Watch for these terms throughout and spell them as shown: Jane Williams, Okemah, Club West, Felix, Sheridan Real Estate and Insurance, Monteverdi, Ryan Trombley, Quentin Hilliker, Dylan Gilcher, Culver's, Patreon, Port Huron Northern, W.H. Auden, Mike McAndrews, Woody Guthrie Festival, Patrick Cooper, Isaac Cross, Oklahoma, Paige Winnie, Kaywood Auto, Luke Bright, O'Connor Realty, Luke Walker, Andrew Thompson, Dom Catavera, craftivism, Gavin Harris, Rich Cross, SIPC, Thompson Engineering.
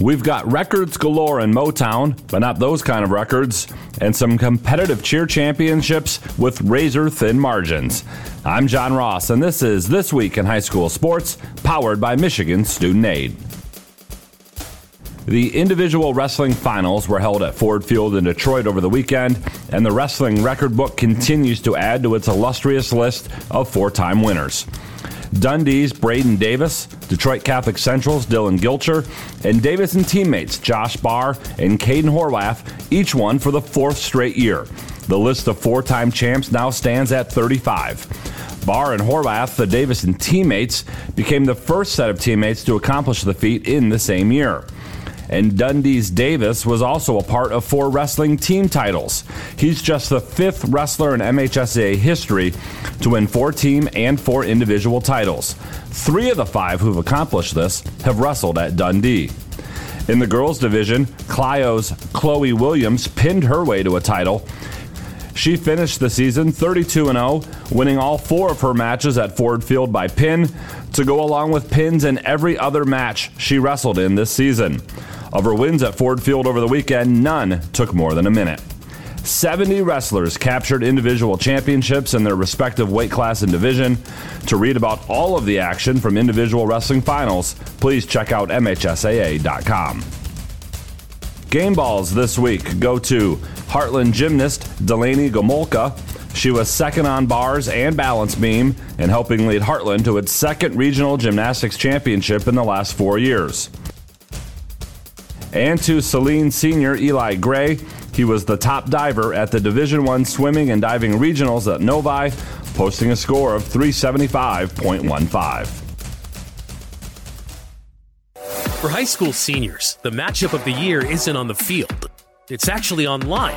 We've got records galore in Motown, but not those kind of records, and some competitive cheer championships with razor-thin margins. I'm John Ross, and this is This Week in High School Sports, powered by Michigan Student Aid. The individual wrestling finals were held at Ford Field in Detroit over the weekend, and the wrestling record book continues to add to its illustrious list of four-time winners. Dundee's Braden Davis, Detroit Catholic Central's Dylan Gilcher, and Davidson teammates Josh Barr and Caden Horwath each won for the fourth straight year. The list of four-time champs now stands at 35. Barr and Horwath, the Davison teammates, became the first set of teammates to accomplish the feat in the same year. And Dundee's Davis was also a part of four wrestling team titles. He's just the fifth wrestler in MHSAA history to win four team and four individual titles. Three of the five who've accomplished this have wrestled at Dundee. In the girls' division, Clio's Chloe Williams pinned her way to a title. She finished the season 32-0, winning all four of her matches at Ford Field by pin, to go along with pins in every other match she wrestled in this season. Of her wins at Ford Field over the weekend, none took more than a minute. 70 wrestlers captured individual championships in their respective weight class and division. To read about all of the action from individual wrestling finals, please check out MHSAA.com. Game balls this week go to Heartland gymnast Delaney Gomolka. She was second on bars and balance beam in helping lead Heartland to its second regional gymnastics championship in the last 4 years. And to Celine senior Eli Gray. He was the top diver at the Division I swimming and diving regionals at Novi, posting a score of 375.15. For high school seniors, the matchup of the year isn't on the field. It's actually online.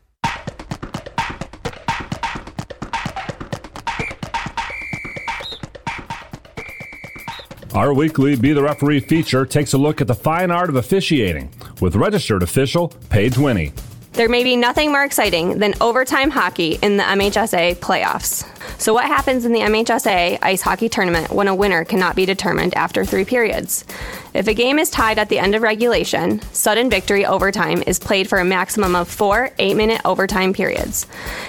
Our weekly Be the Referee feature takes a look at the fine art of officiating with registered official Paige Winnie. There may be nothing more exciting than overtime hockey in the MHSAA playoffs. So what happens in the MHSAA ice hockey tournament when a winner cannot be determined after three periods? If a game is tied at the end of regulation, sudden victory overtime is played for a maximum of 4 8-minute overtime periods.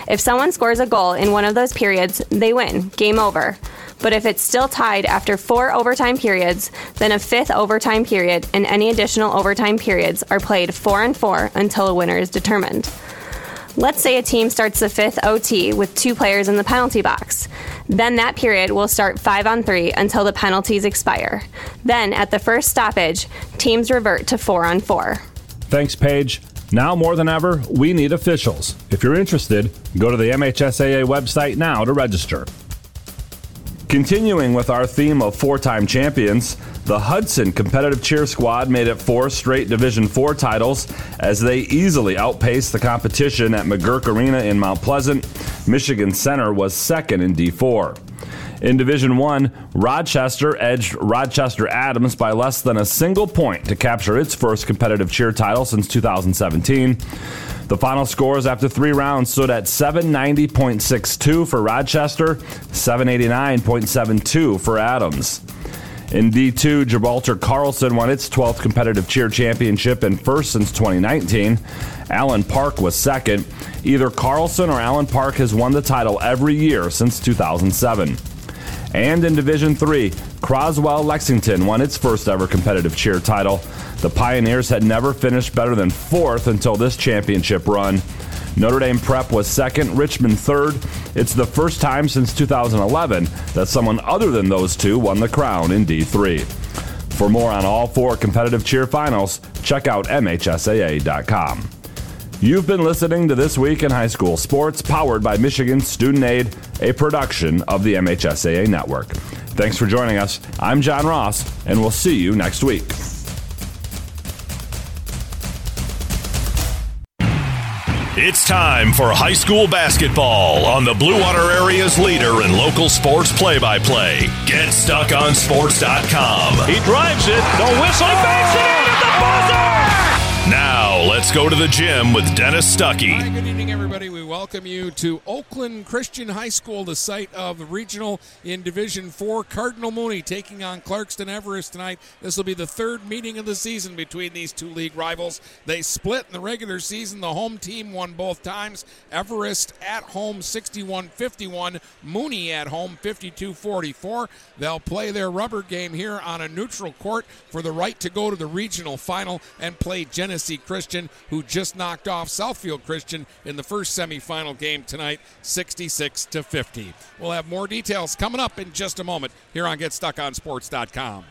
If someone scores a goal in one of those periods, they win. Game over. But if it's still tied after 4 overtime periods, then a fifth overtime period and any additional overtime periods are played 4 and 4 until a winner is determined. Let's say a team starts the fifth OT with 2 players in the penalty box. Then that period will start 5 on 3 until the penalties expire. Then at the first stoppage, teams revert to 4 on 4. Thanks, Paige. Now more than ever, we need officials. If you're interested, go to the MHSAA website now to register. Continuing with our theme of four-time champions, the Hudson competitive cheer squad made it 4 straight Division IV titles as they easily outpaced the competition at McGurk Arena in Mount Pleasant. Michigan Center was second in D4. In Division I, Rochester edged Rochester Adams by less than a single point to capture its first competitive cheer title since 2017. The final scores after 3 rounds stood at 790.62 for Rochester, 789.72 for Adams. In D2, Gibraltar Carlson won its 12th competitive cheer championship and first since 2019. Allen Park was second. Either Carlson or Allen Park has won the title every year since 2007. And in Division III, Croswell Lexington won its first ever competitive cheer title. The Pioneers had never finished better than 4th until this championship run. Notre Dame Prep was 2nd, Richmond 3rd. It's the first time since 2011 that someone other than those two won the crown in D3. For more on all 4 competitive cheer finals, check out MHSAA.com. You've been listening to This Week in High School Sports, powered by Michigan Student Aid, a production of the MHSAA Network. Thanks for joining us. I'm John Ross, and we'll see you next week. It's time for high school basketball on the Blue Water Area's leader in local sports play-by-play. GetStuckOnSports.com. He drives it. The whistle. He bangs it in at the buzzer. Now let's go to the gym with Dennis Stuckey. Hi, good evening, everybody. We welcome you to Oakland Christian High School, the site of the regional in Division 4. Cardinal Mooney taking on Clarkston Everest tonight. This will be the third meeting of the season between these two league rivals. They split in the regular season. The home team won both times. Everest at home 61-51. Mooney at home 52-44. They'll play their rubber game here on a neutral court for the right to go to the regional final and play Genesee Christian, who just knocked off Southfield Christian in the first semifinal game tonight, 66-50. We'll have more details coming up in just a moment here on GetStuckOnSports.com.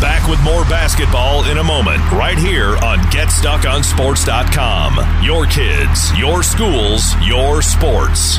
Back with more basketball in a moment, right here on GetStuckOnSports.com. Your kids, your schools, your sports.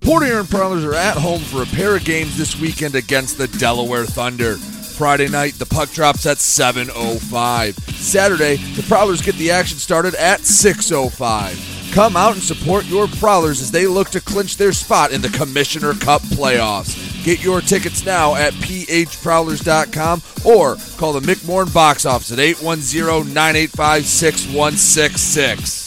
Port Huron Prowlers are at home for a pair of games this weekend against the Delaware Thunder. Friday night, the puck drops at 7:05. Saturday, the Prowlers get the action started at 6:05. Come out and support your Prowlers as they look to clinch their spot in the Commissioner Cup playoffs. Get your tickets now at phprowlers.com or call the McMoran box office at 810-985-6166.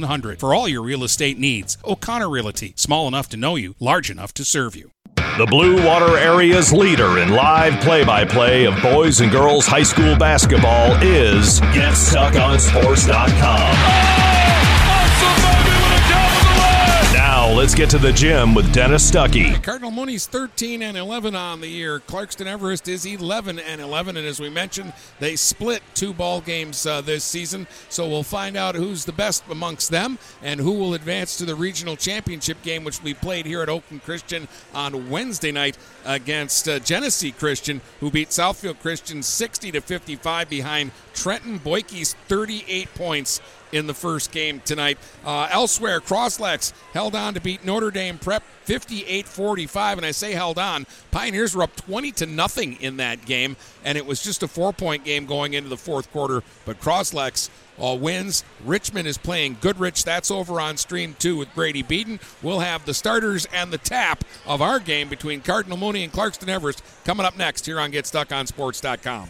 For all your real estate needs. O'Connor Realty, small enough to know you, large enough to serve you. The Blue Water Area's leader in live play-by-play of boys and girls high school basketball is GetStuckOnSports.com. Oh, awesome, baby, with a down the let's get to the gym with Dennis Stuckey. Cardinal Mooney's 13-11 on the year. Clarkston Everest is 11-11, and as we mentioned, they split two ball games this season. So we'll find out who's the best amongst them and who will advance to the regional championship game, which we played here at Oakland Christian on Wednesday night against Genesee Christian, who beat Southfield Christian 60-55 behind Trenton Boyke's 38 points in the first game tonight. Elsewhere, Croslex held on to beat Notre Dame Prep 58-45, and I say held on. Pioneers were up 20-0 in that game, and it was just a 4-point game going into the fourth quarter, but Croslex wins. Richmond is playing Goodrich. That's over on Stream 2 with Brady Beaton. We'll have the starters and the tap of our game between Cardinal Mooney and Clarkston Everest coming up next here on GetStuckOnSports.com.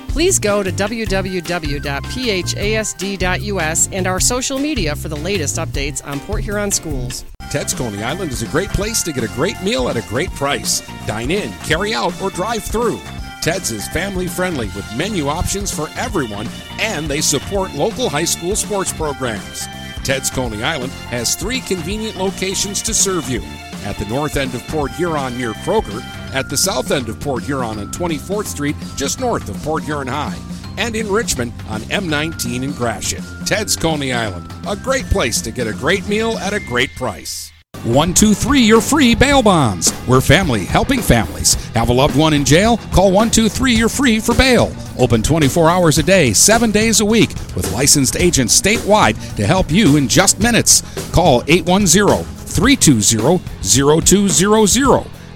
Please go to www.phasd.us and our social media for the latest updates on Port Huron Schools. Ted's Coney Island is a great place to get a great meal at a great price. Dine in, carry out, or drive through. Ted's is family-friendly with menu options for everyone, and they support local high school sports programs. Ted's Coney Island has three convenient locations to serve you. At the north end of Port Huron near Kroger, at the south end of Port Huron on 24th Street, just north of Port Huron High, and in Richmond on M19 in Gratiot. Ted's Coney Island, a great place to get a great meal at a great price. 123, your free bail bonds. We're family helping families. Have a loved one in jail? Call 123, you're free for bail. Open 24 hours a day, 7 days a week, with licensed agents statewide to help you in just minutes. Call 810-320-0200.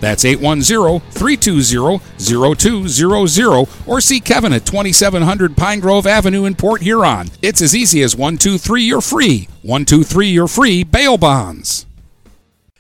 That's 810-320-0200, or see Kevin at 2700 Pine Grove Avenue in Port Huron. It's as easy as 123, you're free. 123, you're free bail bonds.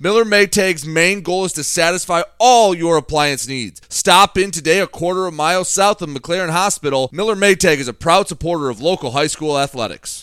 Miller Maytag's main goal is to satisfy all your appliance needs. Stop in today a quarter of a mile south of McLaren Hospital. Miller Maytag is a proud supporter of local high school athletics.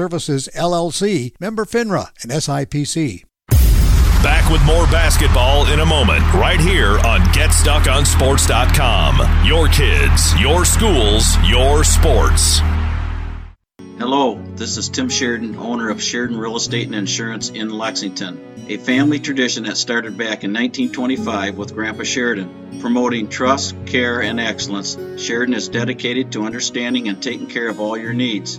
Services, LLC, member FINRA and SIPC. Back with more basketball in a moment, right here on GetStuckOnSports.com. Your kids, your schools, your sports. Hello, this is Tim Sheridan, owner of Sheridan Real Estate and Insurance in Lexington, a family tradition that started back in 1925 with Grandpa Sheridan. Promoting trust, care, and excellence, Sheridan is dedicated to understanding and taking care of all your needs.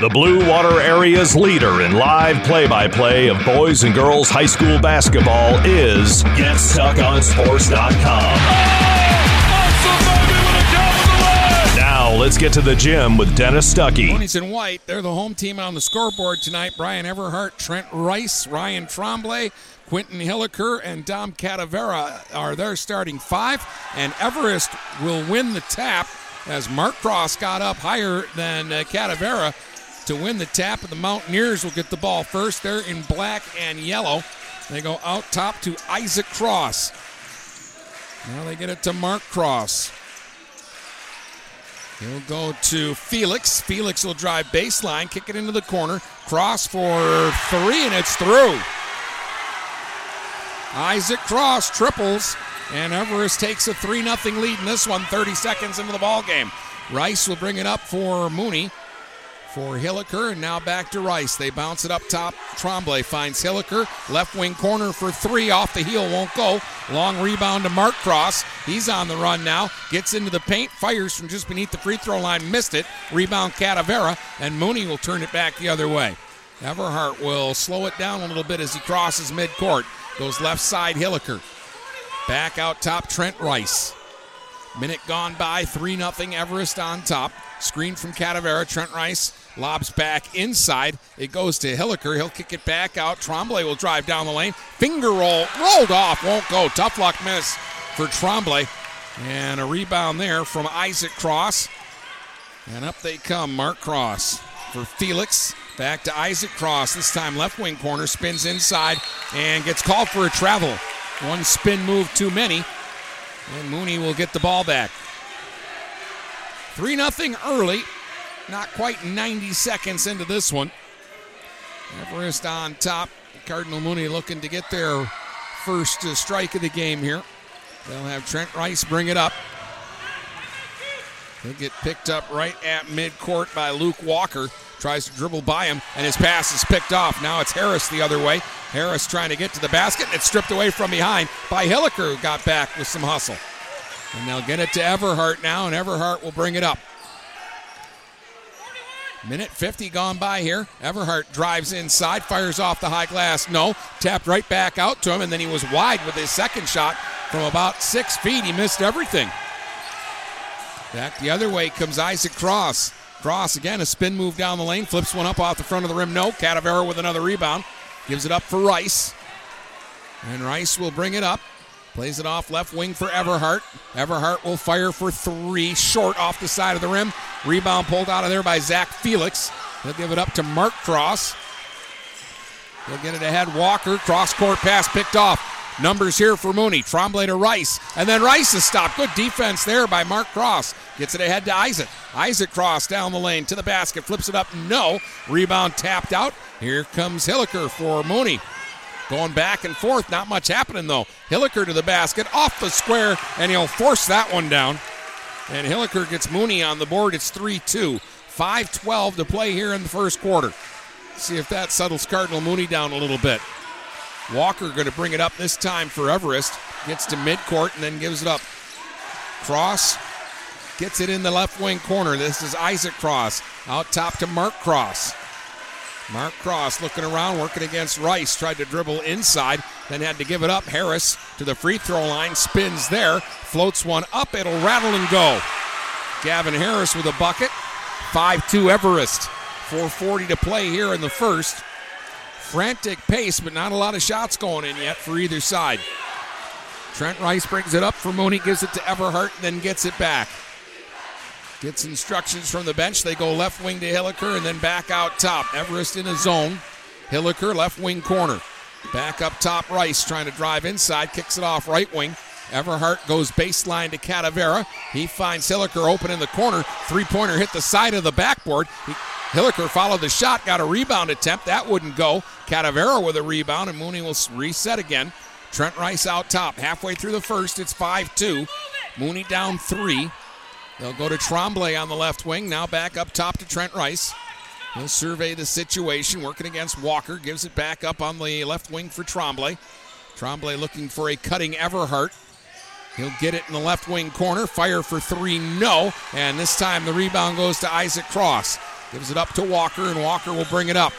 The Blue Water Area's leader in live play-by-play of boys and girls high school basketball is GetStuckOnSports.com. Now let's get to the gym with Dennis Stuckey. Ponies in white, they're the home team on the scoreboard tonight. Brian Everhart, Trent Rice, Ryan Trombley, Quentin Hilliker, and Dom Catavera are their starting five. And Everest will win the tap as Mark Cross got up higher than Catavera. To win the tap, the Mountaineers will get the ball first. They're in black and yellow. They go out top to Isaac Cross. Now they get it to Mark Cross. He'll go to Felix. Felix will drive baseline, kick it into the corner. Cross for three, and it's through. Isaac Cross triples, and Everest takes a 3-0 lead in this one, 30 seconds into the ball game. Rice will bring it up for Mooney. For Hilliker, and now back to Rice. They bounce it up top. Trombley finds Hilliker. Left wing corner for three. Off the heel, won't go. Long rebound to Mark Cross. He's on the run now. Gets into the paint. Fires from just beneath the free throw line. Missed it. Rebound Catavera, and Mooney will turn it back the other way. Everhart will slow it down a little bit as he crosses midcourt. Goes left side, Hilliker. Back out top, Trent Rice. Minute gone by, 3-0, Everest on top. Screen from Catavera, Trent Rice lobs back inside. It goes to Hilliker, he'll kick it back out. Trombley will drive down the lane. Finger roll, rolled off, won't go. Tough luck miss for Trombley. And a rebound there from Isaac Cross. And up they come, Mark Cross for Felix. Back to Isaac Cross, this time left wing corner, spins inside and gets called for a travel. One spin move too many. And Mooney will get the ball back. 3-0 early. Not quite 90 seconds into this one. Everest on top. Cardinal Mooney looking to get their first strike of the game here. They'll have Trent Rice bring it up. He'll get picked up right at midcourt by Luke Walker. tries to dribble by him, and his pass is picked off. Now it's Harris the other way. Harris trying to get to the basket, and it's stripped away from behind by Hilliker, who got back with some hustle. And they'll get it to Everhart now, and Everhart will bring it up. Minute 50 gone by here. Everhart drives inside, fires off the high glass. No, tapped right back out to him, and then he was wide with his second shot from about 6 feet. He missed everything. Back the other way comes Isaac Cross. Cross again, a spin move down the lane, flips one up off the front of the rim. No, Catavera with another rebound. Gives it up for Rice. And Rice will bring it up. Plays it off left wing for Everhart. Everhart will fire for three, short off the side of the rim. Rebound pulled out of there by Zach Felix. He'll give it up to Mark Cross. He'll get it ahead, Walker. Cross-court pass picked off. Numbers here for Mooney. Trombley to Rice. And then Rice is stopped. Good defense there by Mark Cross. Gets it ahead to Isaac. Isaac Cross down the lane to the basket. Flips it up. No. Rebound tapped out. Here comes Hilliker for Mooney. Going back and forth, not much happening though. Hilliker to the basket, off the square, and he'll force that one down. And Hilliker gets Mooney on the board. It's 3-2. 5:12 to play here in the first quarter. See if that settles Cardinal Mooney down a little bit. Walker going to bring it up this time for Everest. Gets to midcourt and then gives it up. Cross gets it in the left wing corner. This is Isaac Cross. Out top to Mark Cross. Mark Cross looking around, working against Rice. Tried to dribble inside, then had to give it up. Harris to the free throw line, spins there, floats one up. It'll rattle and go. Gavin Harris with a bucket. 5-2 Everest. 4:40 to play here in the first. Frantic pace, but not a lot of shots going in yet for either side. Trent Rice brings it up for Mooney, gives it to Everhart, then gets it back. Gets instructions from the bench. They go left wing to Hilliker and then back out top. Everest in a zone. Hilliker, left wing corner. Back up top, Rice trying to drive inside. Kicks it off right wing. Everhart goes baseline to Catavera. He finds Hilliker open in the corner. Three-pointer hit the side of the backboard. Hilliker followed the shot, got a rebound attempt. That wouldn't go. Catavera with a rebound, and Mooney will reset again. Trent Rice out top. Halfway through the first, it's 5-2. Mooney down three. They'll go to Trombley on the left wing. Now back up top to Trent Rice. He'll survey the situation, working against Walker. Gives it back up on the left wing for Trombley. Trombley looking for a cutting Everhart. He'll get it in the left wing corner. Fire for three, no. And this time the rebound goes to Isaac Cross. Gives it up to Walker, and Walker will bring it up.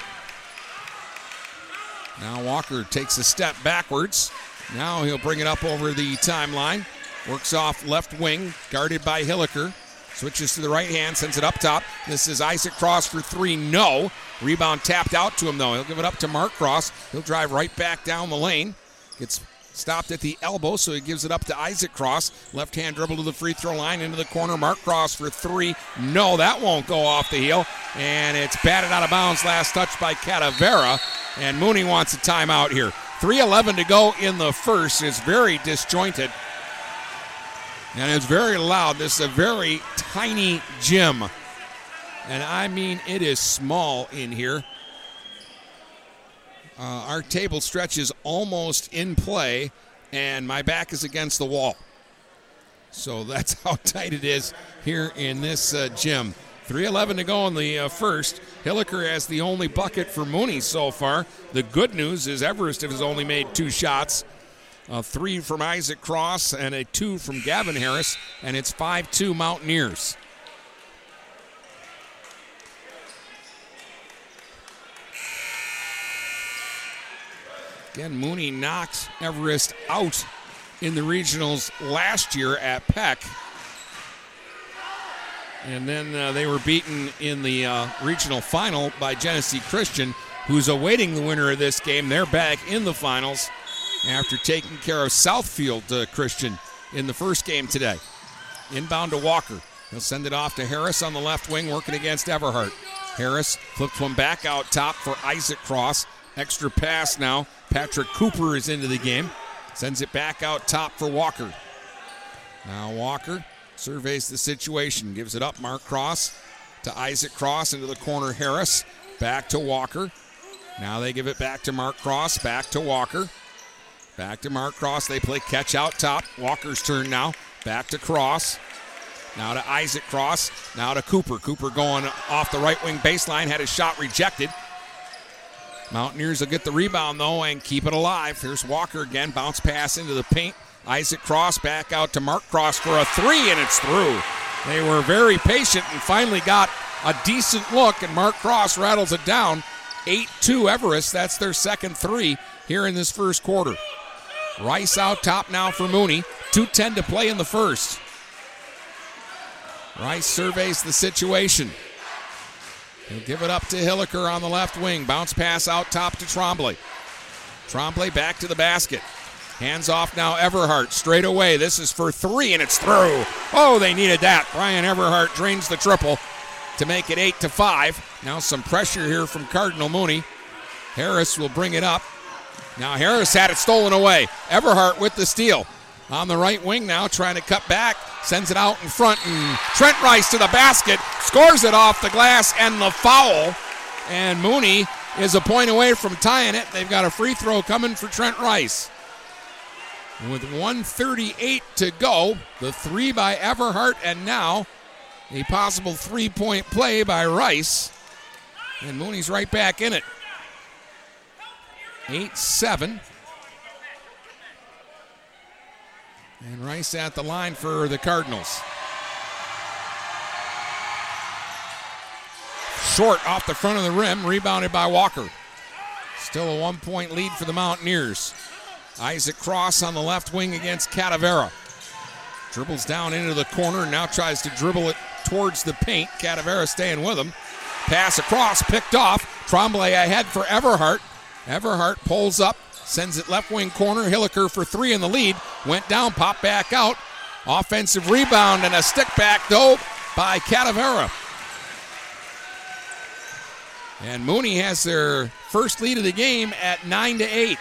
Now Walker takes a step backwards. Now he'll bring it up over the timeline. Works off left wing, guarded by Hilliker. Switches to the right hand, sends it up top. This is Isaac Cross for three, no. Rebound tapped out to him, though. He'll give it up to Mark Cross. He'll drive right back down the lane. Gets stopped at the elbow, so he gives it up to Isaac Cross. Left hand dribble to the free throw line, into the corner. Mark Cross for three, no. That won't go off the heel. And it's batted out of bounds, last touch by Catavera. And Mooney wants a timeout here. 3:11 to go in the first. It's very disjointed. And it's very loud. This is a very tiny gym. And I mean, it is small in here. Our table stretches almost in play, and my back is against the wall. So that's how tight it is here in this gym. 3:11 to go in the first. Hilliker has the only bucket for Mooney so far. The good news is Everest has only made two shots. A three from Isaac Cross and a two from Gavin Harris, and it's 5-2 Mountaineers. Again, Mooney knocked Everest out in the regionals last year at Peck. And then they were beaten in the regional final by Genesee Christian, who's awaiting the winner of this game. They're back in the finals after taking care of Southfield Christian in the first game today. Inbound to Walker. He'll send it off to Harris on the left wing, working against Everhart. Harris flipped one back out top for Isaac Cross. Extra pass now. Patrick Cooper is into the game. Sends it back out top for Walker. Now Walker surveys the situation. Gives it up, Mark Cross to Isaac Cross. Into the corner, Harris. Back to Walker. Now they give it back to Mark Cross. Back to Walker. Back to Mark Cross. They play catch out top. Walker's turn now. Back to Cross. Now to Isaac Cross. Now to Cooper. Cooper going off the right wing baseline. Had his shot rejected. Mountaineers will get the rebound, though, and keep it alive. Here's Walker again. Bounce pass into the paint. Isaac Cross back out to Mark Cross for a three, and it's through. They were very patient and finally got a decent look, and Mark Cross rattles it down. 8-2 Everest. That's their second three here in this first quarter. Rice out top now for Mooney. 2:10 to play in the first. Rice surveys the situation. He'll give it up to Hilliker on the left wing. Bounce pass out top to Trombley. Trombley back to the basket. Hands off now Everhart straight away. This is for three, and it's through. Oh, they needed that. Brian Everhart drains the triple to make it 8-5. Now some pressure here from Cardinal Mooney. Harris will bring it up. Now Harris had it stolen away. Everhart with the steal. On the right wing now, trying to cut back. Sends it out in front, and Trent Rice to the basket. Scores it off the glass and the foul. And Mooney is a point away from tying it. They've got a free throw coming for Trent Rice. And with 1:38 to go, the three by Everhart, and now a possible three-point play by Rice. And Mooney's right back in it. 8-7. And Rice at the line for the Cardinals. Short off the front of the rim, rebounded by Walker. Still a one-point lead for the Mountaineers. Isaac Cross on the left wing against Catavera. Dribbles down into the corner, now tries to dribble it towards the paint. Catavera staying with him. Pass across, picked off. Trombley ahead for Everhart. Everhart pulls up. Sends it left wing corner. Hilliker for three in the lead. Went down, popped back out. Offensive rebound and a stick back, though, by Catavera. And Mooney has their first lead of the game at 9-8.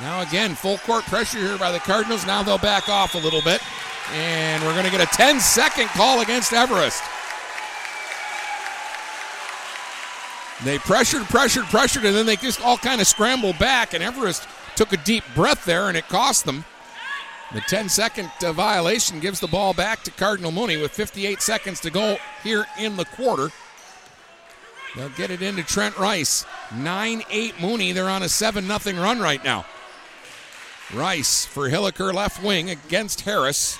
Now again, full court pressure here by the Cardinals. Now they'll back off a little bit. And we're going to get a 10-second call against Everest. They pressured, and then they just all kind of scrambled back, and Everest took a deep breath there, and it cost them. The 10-second violation gives the ball back to Cardinal Mooney with 58 seconds to go here in the quarter. They'll get it into Trent Rice. 9-8 Mooney. They're on a 7-0 run right now. Rice for Hilliker, left wing against Harris.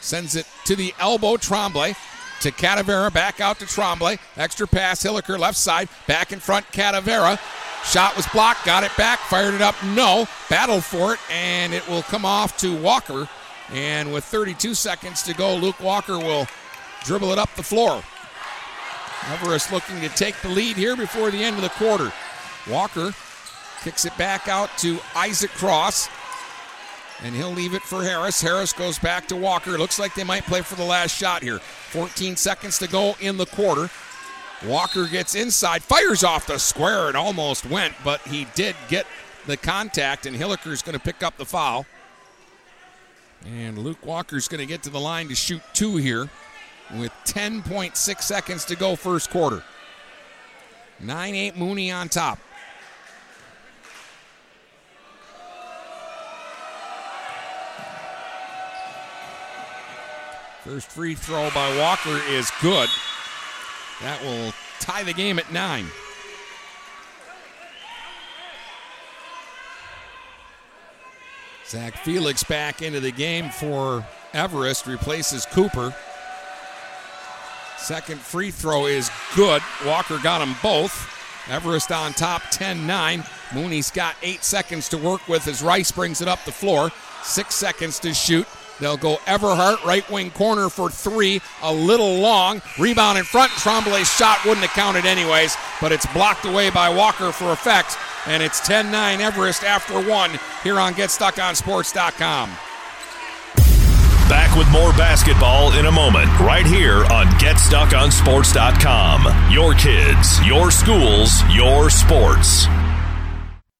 Sends it to the elbow, Trombley. To Catavera, back out to Trombley. Extra pass, Hilliker left side. Back in front, Catavera. Shot was blocked, got it back, fired it up, no. Battled for it, and it will come off to Walker. And with 32 seconds to go, Luke Walker will dribble it up the floor. Everest looking to take the lead here before the end of the quarter. Walker kicks it back out to Isaac Cross. And he'll leave it for Harris. Harris goes back to Walker. Looks like they might play for the last shot here. 14 seconds to go in the quarter. Walker gets inside, fires off the square. It almost went, but he did get the contact, and Hilliker's going to pick up the foul. And Luke Walker's going to get to the line to shoot two here with 10.6 seconds to go first quarter. 9-8 Mooney on top. First free throw by Walker is good. That will tie the game at 9. Zach Felix back into the game for Everest, replaces Cooper. Second free throw is good. Walker got them both. Everest on top, 10-9. Mooney's got 8 seconds to work with as Rice brings it up the floor. 6 seconds to shoot. They'll go Everhart, right wing corner for three, a little long. Rebound in front, Trombley's shot wouldn't have counted anyways, but it's blocked away by Walker for effect, and it's 10-9 Everest after one here on GetStuckOnSports.com. Back with more basketball in a moment, right here on GetStuckOnSports.com. Your kids, your schools, your sports.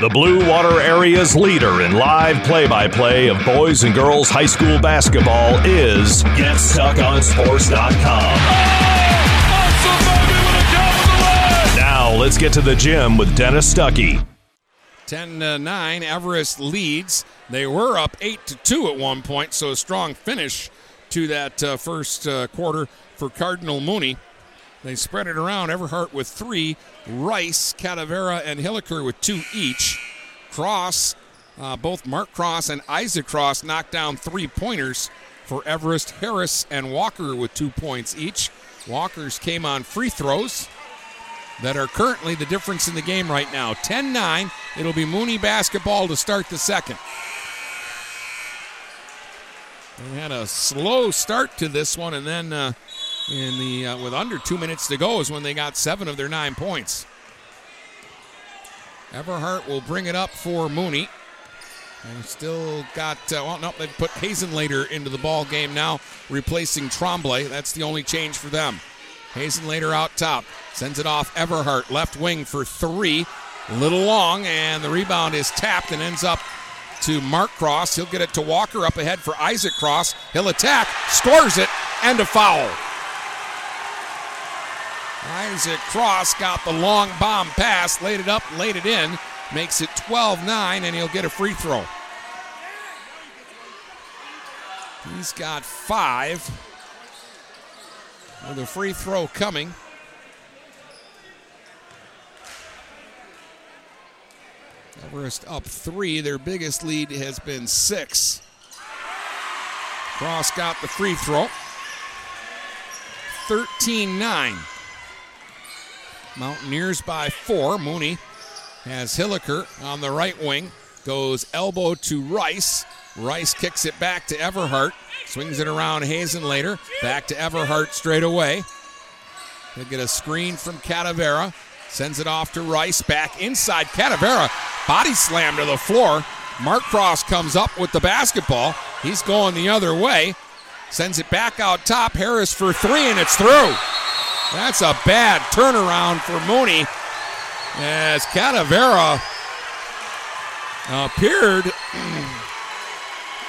the Blue Water area's leader in live play-by-play of boys and girls high school basketball is GetStuckOnSports.com. Now let's get to the gym with Dennis Stuckey. 10-9, Everest leads. They were up 8-2 at one point, so a strong finish to that first quarter for Cardinal Mooney. They spread it around. Everhart with 3, Rice, Catavera, and Hilliker with 2 each. Cross, both Mark Cross and Isaac Cross knocked down 3-pointers for Everest. Harris and Walker with 2 points each. Walker's came on free throws that are currently the difference in the game right now. 10-9, it'll be Mooney basketball to start the second. They had a slow start to this one, and then with under 2 minutes to go is when they got 7 of their 9 points. Everhart will bring it up for Mooney. And still got, they've put Hazenlater into the ball game now, replacing Trombley. That's the only change for them. Hazenlater out top, sends it off Everhart, left wing for 3. A little long, and the rebound is tapped and ends up to Mark Cross. He'll get it to Walker up ahead for Isaac Cross. He'll attack, scores it, and a foul. Isaac Cross got the long bomb pass, laid it up, laid it in, makes it 12-9, and he'll get a free throw. He's got 5 with a free throw coming. Everest up 3. Their biggest lead has been 6. Cross got the free throw. 13-9. Mountaineers by 4. Mooney has Hilliker on the right wing. Goes elbow to Rice. Rice kicks it back to Everhart. Swings it around Hazenlater. Back to Everhart straight away. He'll get a screen from Catavera. Sends it off to Rice. Back inside. Catavera body slam to the floor. Mark Cross comes up with the basketball. He's going the other way. Sends it back out top. Harris for 3, and it's through. That's a bad turnaround for Mooney as Catavera appeared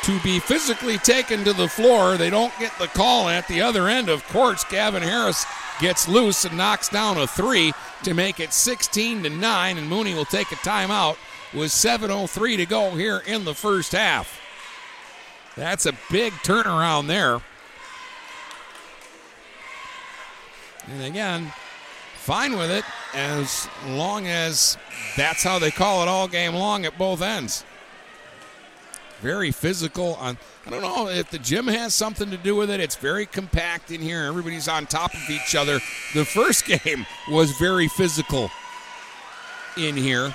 to be physically taken to the floor. They don't get the call. At the other end, of course, Gavin Harris gets loose and knocks down a 3 to make it 16-9, and Mooney will take a timeout with 7:03 to go here in the first half. That's a big turnaround there. And again, fine with it as long as that's how they call it all game long at both ends. Very physical. I don't know if the gym has something to do with it. It's very compact in here. Everybody's on top of each other. The first game was very physical in here.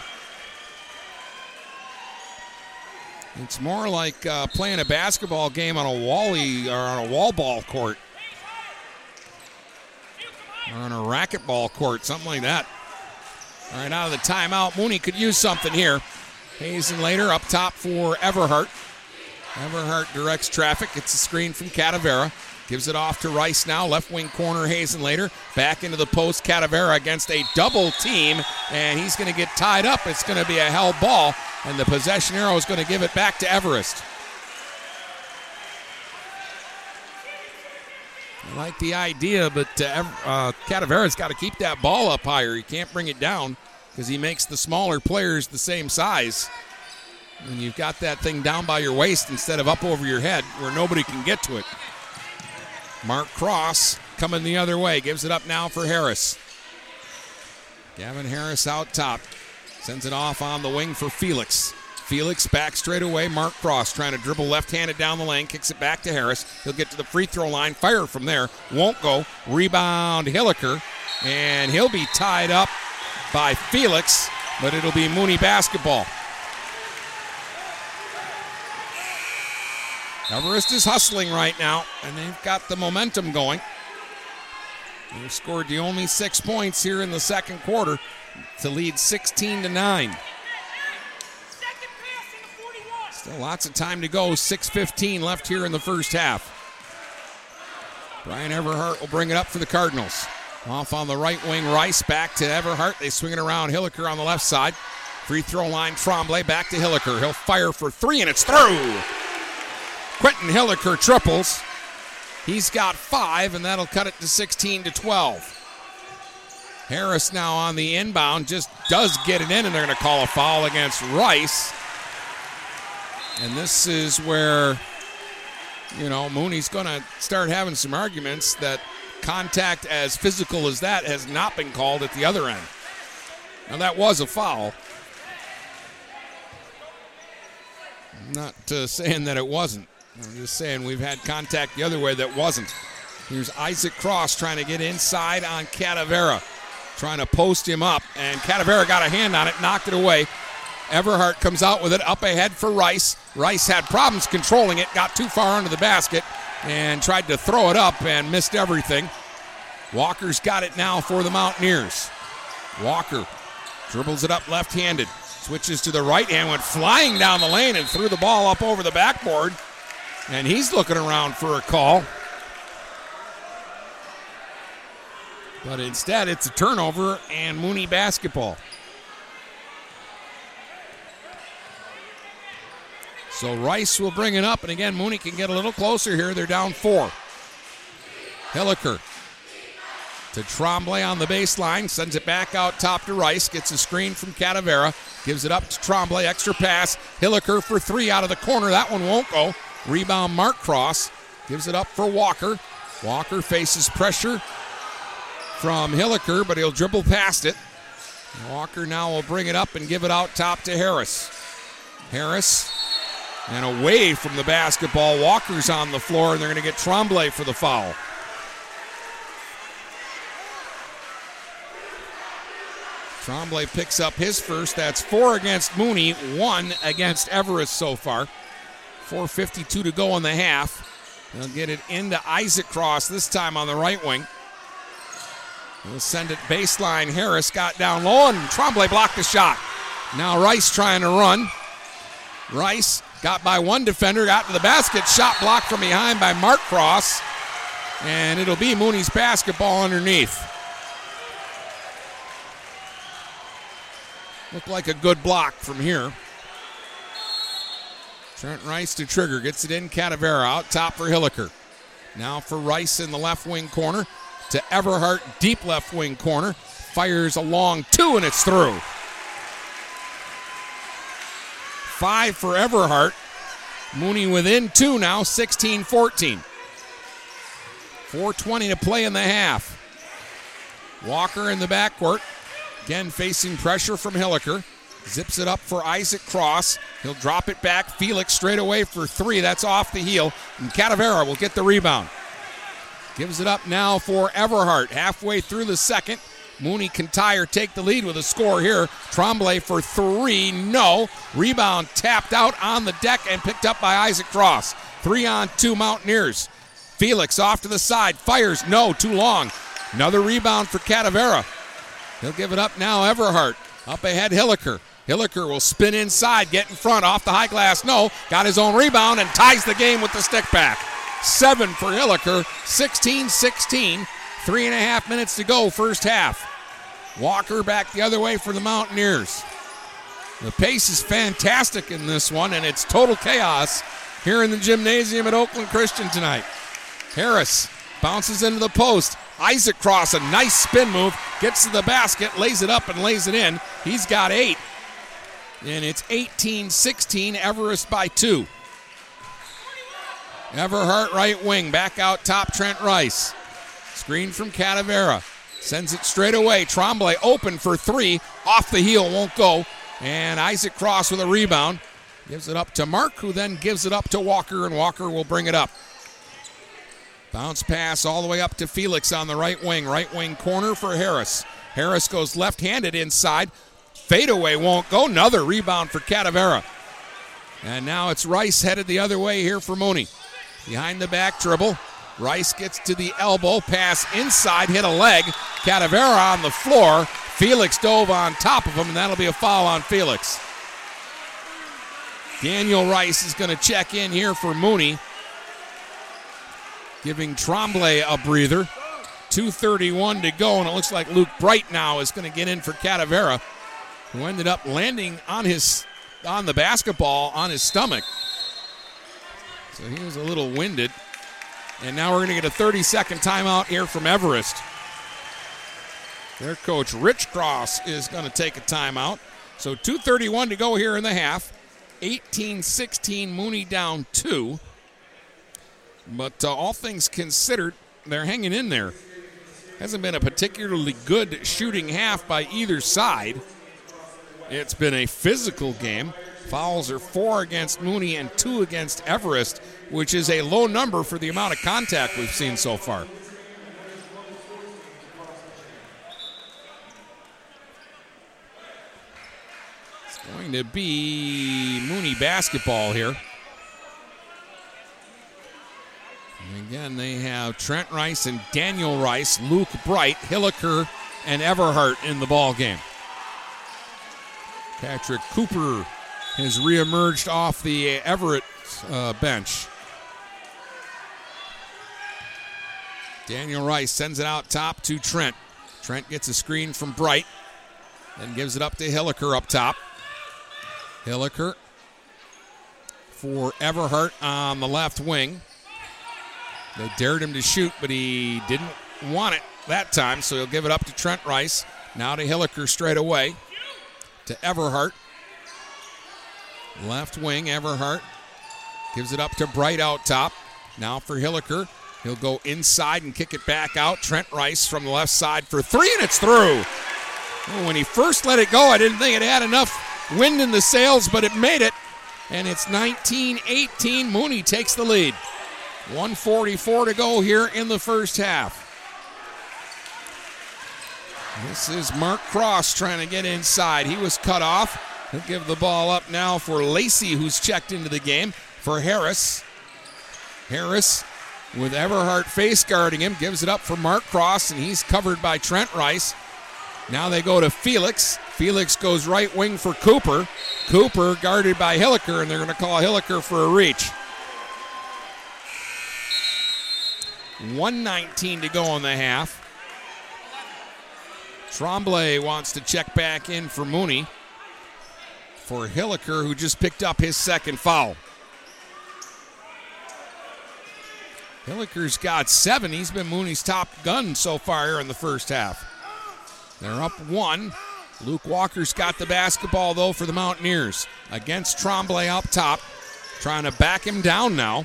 It's more like playing a basketball game on a volley or on a wall ball court. Or on a racquetball court, something like that. All right, out of the timeout, Mooney could use something here. Hazenlater up top for Everhart. Everhart directs traffic. It's a screen from Catavera. Gives it off to Rice now. Left wing corner, Hazenlater. Back into the post, Catavera against a double team. And he's going to get tied up. It's going to be a held ball. And the possession arrow is going to give it back to Everest. I like the idea, but Catavera's got to keep that ball up higher. He can't bring it down because he makes the smaller players the same size. And you've got that thing down by your waist instead of up over your head where nobody can get to it. Mark Cross coming the other way. Gives it up now for Harris. Gavin Harris out top. Sends it off on the wing for Felix. Felix back straight away. Mark Cross trying to dribble left-handed down the lane. Kicks it back to Harris. He'll get to the free throw line. Fire from there. Won't go. Rebound Hilliker. And he'll be tied up by Felix. But it'll be Mooney basketball. Everest is hustling right now. And they've got the momentum going. They've scored the only 6 points here in the second quarter to lead 16-9. Still lots of time to go. 6:15 left here in the first half. Brian Everhart will bring it up for the Cardinals. Off on the right wing, Rice back to Everhart. They swing it around. Hilliker on the left side. Free throw line, Trombley back to Hilliker. He'll fire for three, and it's through. Quentin Hilliker triples. He's got five, and that'll cut it to 16-12. Harris now on the inbound, just does get it in, and they're going to call a foul against Rice. And this is where, you know, Mooney's going to start having some arguments that contact as physical as that has not been called at the other end. Now, that was a foul. I'm not saying that it wasn't. I'm just saying we've had contact the other way that wasn't. Here's Isaac Cross trying to get inside on Catavera, trying to post him up, and Catavera got a hand on it, knocked it away. Everhart comes out with it, up ahead for Rice. Rice had problems controlling it, got too far under the basket, and tried to throw it up and missed everything. Walker's got it now for the Mountaineers. Walker dribbles it up left-handed, switches to the right hand, went flying down the lane and threw the ball up over the backboard, and he's looking around for a call. But instead, it's a turnover and Mooney basketball. So Rice will bring it up, and again, Mooney can get a little closer here. They're down four. Hilliker to Trombley on the baseline, sends it back out top to Rice, gets a screen from Catavera, gives it up to Trombley, extra pass. Hilliker for three out of the corner. That one won't go. Rebound Mark Cross, gives it up for Walker. Walker faces pressure from Hilliker, but he'll dribble past it. Walker now will bring it up and give it out top to Harris. Harris, and away from the basketball. Walker's on the floor, and they're going to get Trombley for the foul. Trombley picks up his first. That's four against Mooney, one against Everest so far. 4:52 to go in the half. They'll get it into Isaac Cross, this time on the right wing. They'll send it baseline. Harris got down low, and Trombley blocked the shot. Now Rice trying to run. Rice got by one defender, got to the basket, shot blocked from behind by Mark Cross, and it'll be Mooney's basketball underneath. Looked like a good block from here. Trent Rice to trigger, gets it in, Catavera out top for Hilliker. Now for Rice in the left wing corner, to Everhart, deep left wing corner, fires a long two, and it's through. Five for Everhart. Mooney within two now, 16-14. 4:20 to play in the half. Walker in the backcourt. Again, facing pressure from Hilliker. Zips it up for Isaac Cross. He'll drop it back. Felix straight away for three. That's off the heel. And Catavera will get the rebound. Gives it up now for Everhart. Halfway through the second. Mooney can tie or take the lead with a score here. Trombley for three, no. Rebound tapped out on the deck and picked up by Isaac Cross. 3-on-2 Mountaineers. Felix off to the side, fires, no, too long. Another rebound for Catavera. He'll give it up now, Everhart. Up ahead, Hilliker. Hilliker will spin inside, get in front, off the high glass, no. Got his own rebound and ties the game with the stick back. 7 for Hilliker, 16-16. 3.5 minutes to go, first half. Walker back the other way for the Mountaineers. The pace is fantastic in this one, and it's total chaos here in the gymnasium at Oakland Christian tonight. Harris bounces into the post. Isaac Cross, a nice spin move, gets to the basket, lays it up and lays it in. He's got 8. And it's 18-16, Everest by 2. Everhart right wing, back out top, Trent Rice. Screen from Catavera. Sends it straight away. Trombley open for three. Off the heel, won't go. And Isaac Cross with a rebound. Gives it up to Mark, who then gives it up to Walker, and Walker will bring it up. Bounce pass all the way up to Felix on the right wing. Right wing corner for Harris. Harris goes left-handed inside. Fadeaway won't go. Another rebound for Catavera. And now it's Rice headed the other way here for Mooney. Behind the back dribble. Rice gets to the elbow, pass inside, hit a leg. Catavera on the floor. Felix dove on top of him, and that'll be a foul on Felix. Daniel Rice is going to check in here for Mooney, giving Trombley a breather. 2:31 to go, and it looks like Luke Bright now is going to get in for Catavera. who ended up landing on the basketball on his stomach. So he was a little winded. And now we're going to get a 30-second timeout here from Everest. Their coach, Rich Cross, is going to take a timeout. So 2:31 to go here in the half. 18-16, Mooney down 2. But all things considered, they're hanging in there. Hasn't been a particularly good shooting half by either side. It's been a physical game. Fouls are 4 against Mooney and 2 against Everest, which is a low number for the amount of contact we've seen so far. It's going to be Mooney basketball here. And again, they have Trent Rice and Daniel Rice, Luke Bright, Hilliker, and Everhart in the ball game. Patrick Cooper has reemerged off the Everett bench. Daniel Rice sends it out top to Trent. Trent gets a screen from Bright, then gives it up to Hilliker up top. Hilliker for Everhart on the left wing. They dared him to shoot, but he didn't want it that time, so he'll give it up to Trent Rice. Now to Hilliker straight away to Everhart. Left wing, Everhart gives it up to Bright out top. Now for Hilliker. He'll go inside and kick it back out. Trent Rice from the left side for three, and it's through. When he first let it go, I didn't think it had enough wind in the sails, but it made it. And it's 19-18. Mooney takes the lead. 1:44 to go here in the first half. This is Mark Cross trying to get inside. He was cut off. He'll give the ball up now for Lacey, who's checked into the game, for Harris. Harris with Everhart face guarding him, gives it up for Mark Cross, and he's covered by Trent Rice. Now they go to Felix. Felix goes right wing for Cooper. Cooper guarded by Hilliker, and they're going to call Hilliker for a reach. 1:19 to go on the half. Tremblay wants to check back in for Mooney. For Hilliker, who just picked up his second foul. Hilliker's got 7. He's been Mooney's top gun so far here in the first half. They're up 1. Luke Walker's got the basketball, though, for the Mountaineers. Against Tremblay up top. Trying to back him down now.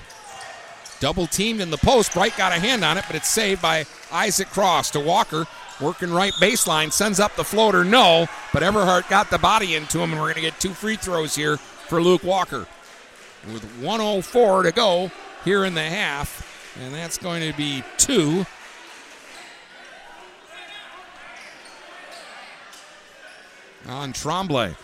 Double teamed in the post. Bright got a hand on it, but it's saved by Isaac Cross to Walker. Working right baseline, sends up the floater, no, but Everhart got the body into him, and we're going to get 2 free throws here for Luke Walker. With 1:04 to go here in the half, and that's going to be 2. On Tremblay.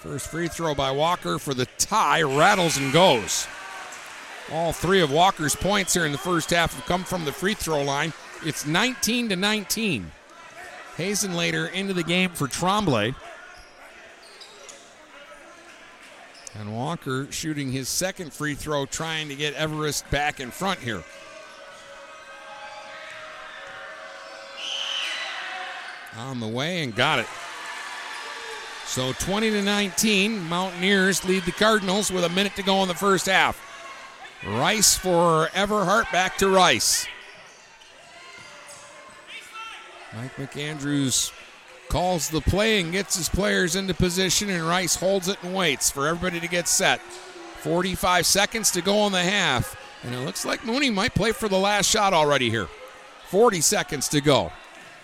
First free throw by Walker for the tie, rattles and goes. All 3 of Walker's points here in the first half have come from the free throw line. It's 19-19. Hazenlater into the game for Tremblay. And Walker shooting his second free throw, trying to get Everest back in front here. On the way and got it. So 20-19, Mountaineers lead the Cardinals with a minute to go in the first half. Rice for Everhart, back to Rice. Mike McAndrews calls the play and gets his players into position, and Rice holds it and waits for everybody to get set. 45 seconds to go on the half, and it looks like Mooney might play for the last shot already here. 40 seconds to go.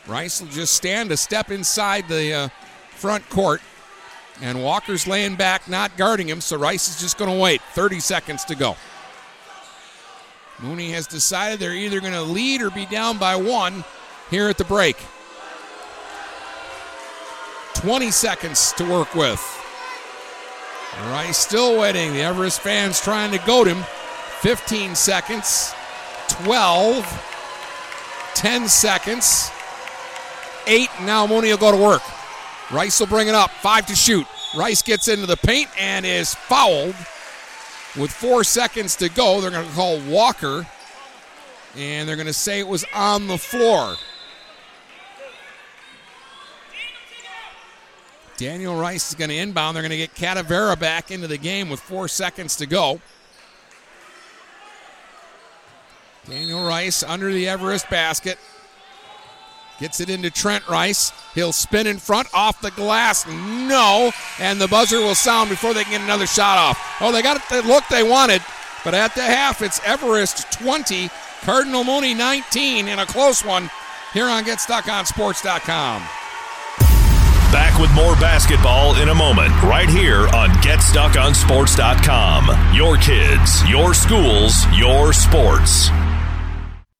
Rice will just stand a step inside the front court, and Walker's laying back, not guarding him, so Rice is just going to wait. 30 seconds to go. Mooney has decided they're either going to lead or be down by 1 here at the break. 20 seconds to work with. Rice still waiting. The Everest fans trying to goad him. 15 seconds. 12. 10 seconds. 8. Now Mooney will go to work. Rice will bring it up. 5 to shoot. Rice gets into the paint and is fouled. With 4 seconds to go, they're going to call Walker. And they're going to say it was on the floor. Daniel Rice is going to inbound. They're going to get Catavera back into the game with 4 seconds to go. Daniel Rice under the Everest basket. Gets it into Trent Rice. He'll spin in front, off the glass, no. And the buzzer will sound before they can get another shot off. Oh, they got the look they wanted. But at the half, it's Everest 20, Cardinal Mooney 19, and a close one here on GetStuckOnSports.com. Back with more basketball in a moment, right here on GetStuckOnSports.com. Your kids, your schools, your sports.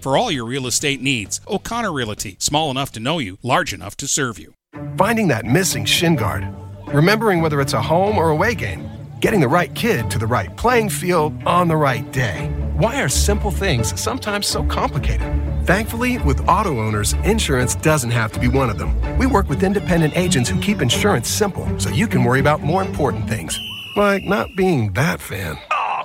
For all your real estate needs. O'Connor Realty, small enough to know you, large enough to serve you. Finding that missing shin guard, remembering whether it's a home or away game, getting the right kid to the right playing field on the right day. Why are simple things sometimes so complicated? Thankfully, with auto owners, insurance doesn't have to be one of them. We work with independent agents who keep insurance simple so you can worry about more important things, like not being that fan. Oh,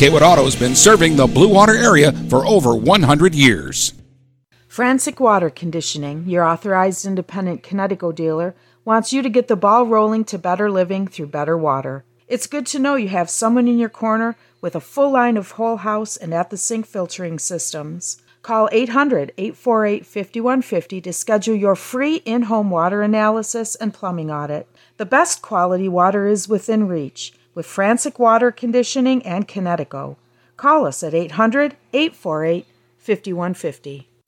Kaywood Auto has been serving the Blue Water area for over 100 years. Francic Water Conditioning, your authorized independent Kinetico dealer, wants you to get the ball rolling to better living through better water. It's good to know you have someone in your corner with a full line of whole house and at-the-sink filtering systems. Call 800-848-5150 to schedule your free in-home water analysis and plumbing audit. The best quality water is within reach with Francic Water Conditioning and Kinetico. Call us at 800-848-5150.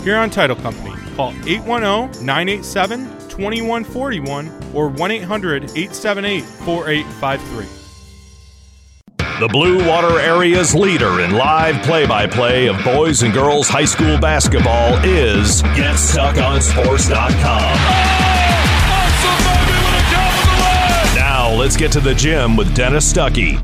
Huron Title Company. Call 810-987-2141 or 1-800-878-4853. The Blue Water area's leader in live play-by-play of boys and girls high school basketball is GetStuckOnSports.com. Now let's get to the gym with Dennis Stuckey.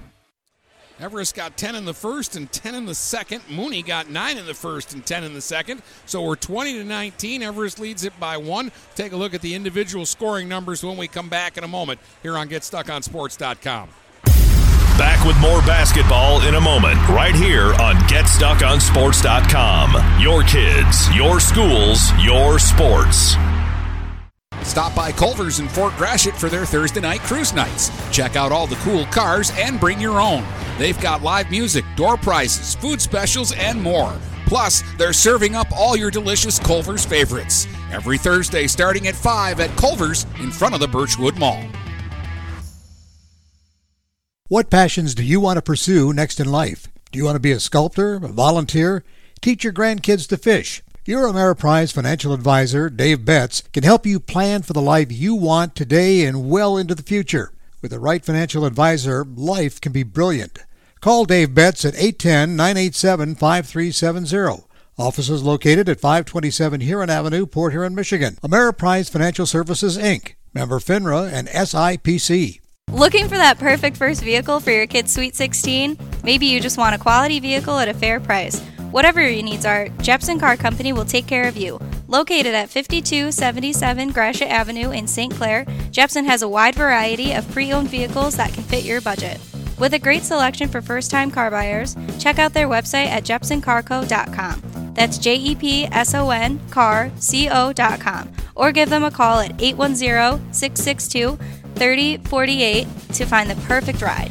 Everest got 10 in the first and 10 in the second. Mooney got 9 in the first and 10 in the second. So we're 20-19. Everest leads it by 1. Take a look at the individual scoring numbers when we come back in a moment here on GetStuckOnSports.com. Back with more basketball in a moment right here on GetStuckOnSports.com. Your kids, your schools, your sports. Stop by Culver's in Fort Gratiot for their Thursday night cruise nights. Check out all the cool cars and bring your own. They've got live music, door prizes, food specials, and more. Plus, they're serving up all your delicious Culver's favorites. Every Thursday starting at 5 at Culver's in front of the Birchwood Mall. What passions do you want to pursue next in life? Do you want to be a sculptor, a volunteer, teach your grandkids to fish? Your Ameriprise financial advisor, Dave Betts, can help you plan for the life you want today and well into the future. With the right financial advisor, life can be brilliant. Call Dave Betts at 810-987-5370. Office is located at 527 Huron Avenue, Port Huron, Michigan. Ameriprise Financial Services, Inc. Member FINRA and SIPC. Looking for that perfect first vehicle for your kid's Sweet 16? Maybe you just want a quality vehicle at a fair price. Whatever your needs are, Jepson Car Company will take care of you. Located at 5277 Gratiot Avenue in St. Clair, Jepson has a wide variety of pre-owned vehicles that can fit your budget. With a great selection for first-time car buyers, check out their website at jepsoncarco.com. That's Jepson carco.com. Or give them a call at 810-662-3048 to find the perfect ride.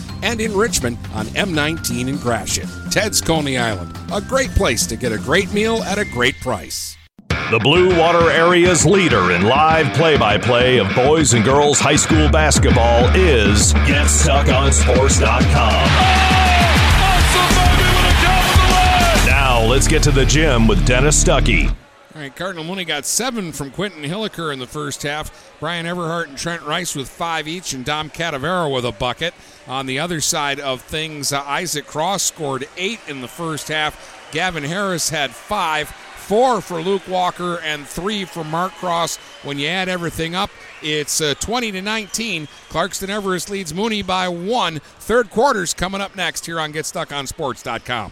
and in Richmond on M19 in Gratiot. Ted's Coney Island, a great place to get a great meal at a great price. The Blue Water Area's leader in live play-by-play of boys and girls high school basketball is GetStuckOnSports.com. Now let's get to the gym with Dennis Stuckey. All right, Cardinal Mooney got 7 from Quentin Hilliker in the first half. Brian Everhart and Trent Rice with 5 each, and Dom Catavera with a bucket. On the other side of things, Isaac Cross scored 8 in the first half. Gavin Harris had 5, 4 for Luke Walker, and 3 for Mark Cross. When you add everything up, it's 20-19. Clarkston Everest leads Mooney by 1. Third quarter's coming up next here on GetStuckOnSports.com.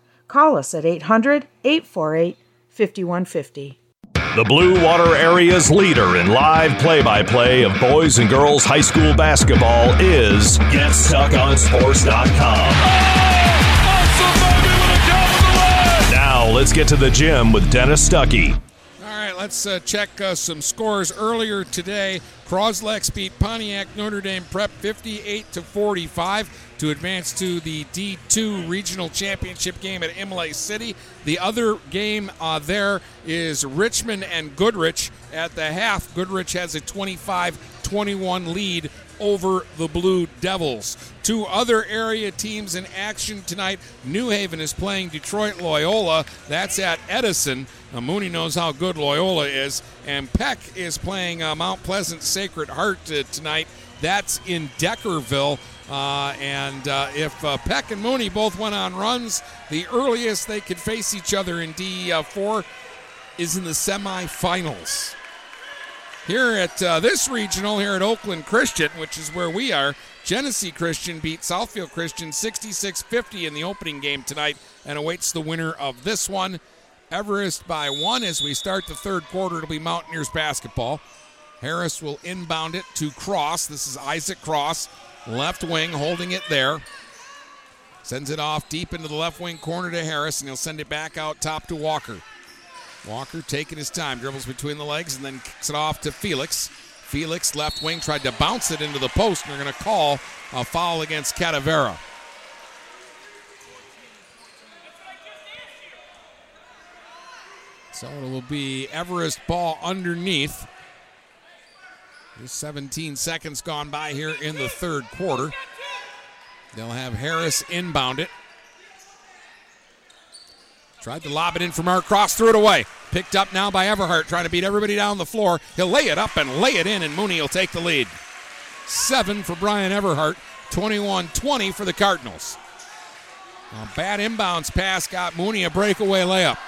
Call us at 800-848-5150. The Blue Water area's leader in live play-by-play of boys and girls high school basketball is GetStuckOnSports.com. Now let's get to the gym with Dennis Stuckey. Let's check some scores earlier today. Croslex beat Pontiac Notre Dame Prep 58-45 to advance to the D2 Regional Championship game at Imlay City. The other game there is Richmond and Goodrich at the half. Goodrich has a 25-21 lead over the Blue Devils. Two other area teams in action tonight. New Haven is playing Detroit Loyola. That's at Edison. Now, Mooney knows how good Loyola is. And Peck is playing Mount Pleasant Sacred Heart tonight. That's in Deckerville. If Peck and Mooney both went on runs, the earliest they could face each other in D4 is in the semifinals. Here at this regional here at Oakland Christian, which is where we are, Genesee Christian beat Southfield Christian 66-50 in the opening game tonight and awaits the winner of this one. Everest by one as we start the third quarter. It'll be Mountaineers basketball. Harris will inbound it to Cross. This is Isaac Cross, left wing, holding it there. Sends it off deep into the left wing corner to Harris, and he'll send it back out top to Walker. Walker taking his time, dribbles between the legs and then kicks it off to Felix. Felix, left wing, tried to bounce it into the post, and they're going to call a foul against Catavera. So it will be Everest ball underneath. There's 17 seconds gone by here in the third quarter. They'll have Harris inbound it. Tried to lob it in from Mark Cross, threw it away. Picked up now by Everhart, trying to beat everybody down the floor. He'll lay it up and lay it in, and Mooney will take the lead. 7 for Brian Everhart, 21-20 for the Cardinals. A bad inbounds pass got Mooney a breakaway layup.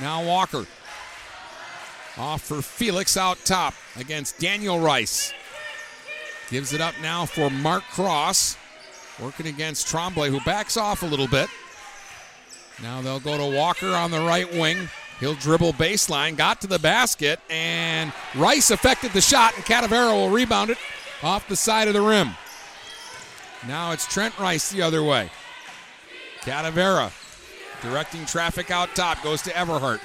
Now Walker. Off for Felix out top against Daniel Rice. Gives it up now for Mark Cross, working against Trombley, who backs off a little bit. Now they'll go to Walker on the right wing. He'll dribble baseline, got to the basket, and Rice affected the shot, and Catavera will rebound it off the side of the rim. Now it's Trent Rice the other way. Catavera directing traffic out top, goes to Everhart.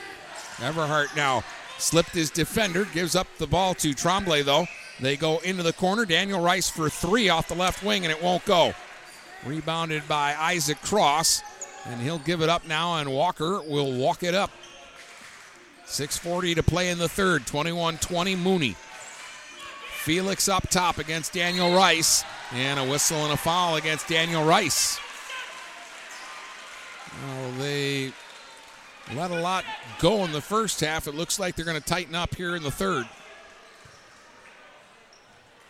Everhart now slipped his defender, gives up the ball to Trombley, though. They go into the corner. Daniel Rice for three off the left wing, and it won't go. Rebounded by Isaac Cross. And he'll give it up now, and Walker will walk it up. 6:40 to play in the third, 21-20 Mooney. Felix up top against Daniel Rice, and a whistle and a foul against Daniel Rice. Well, they let a lot go in the first half. It looks like they're going to tighten up here in the third.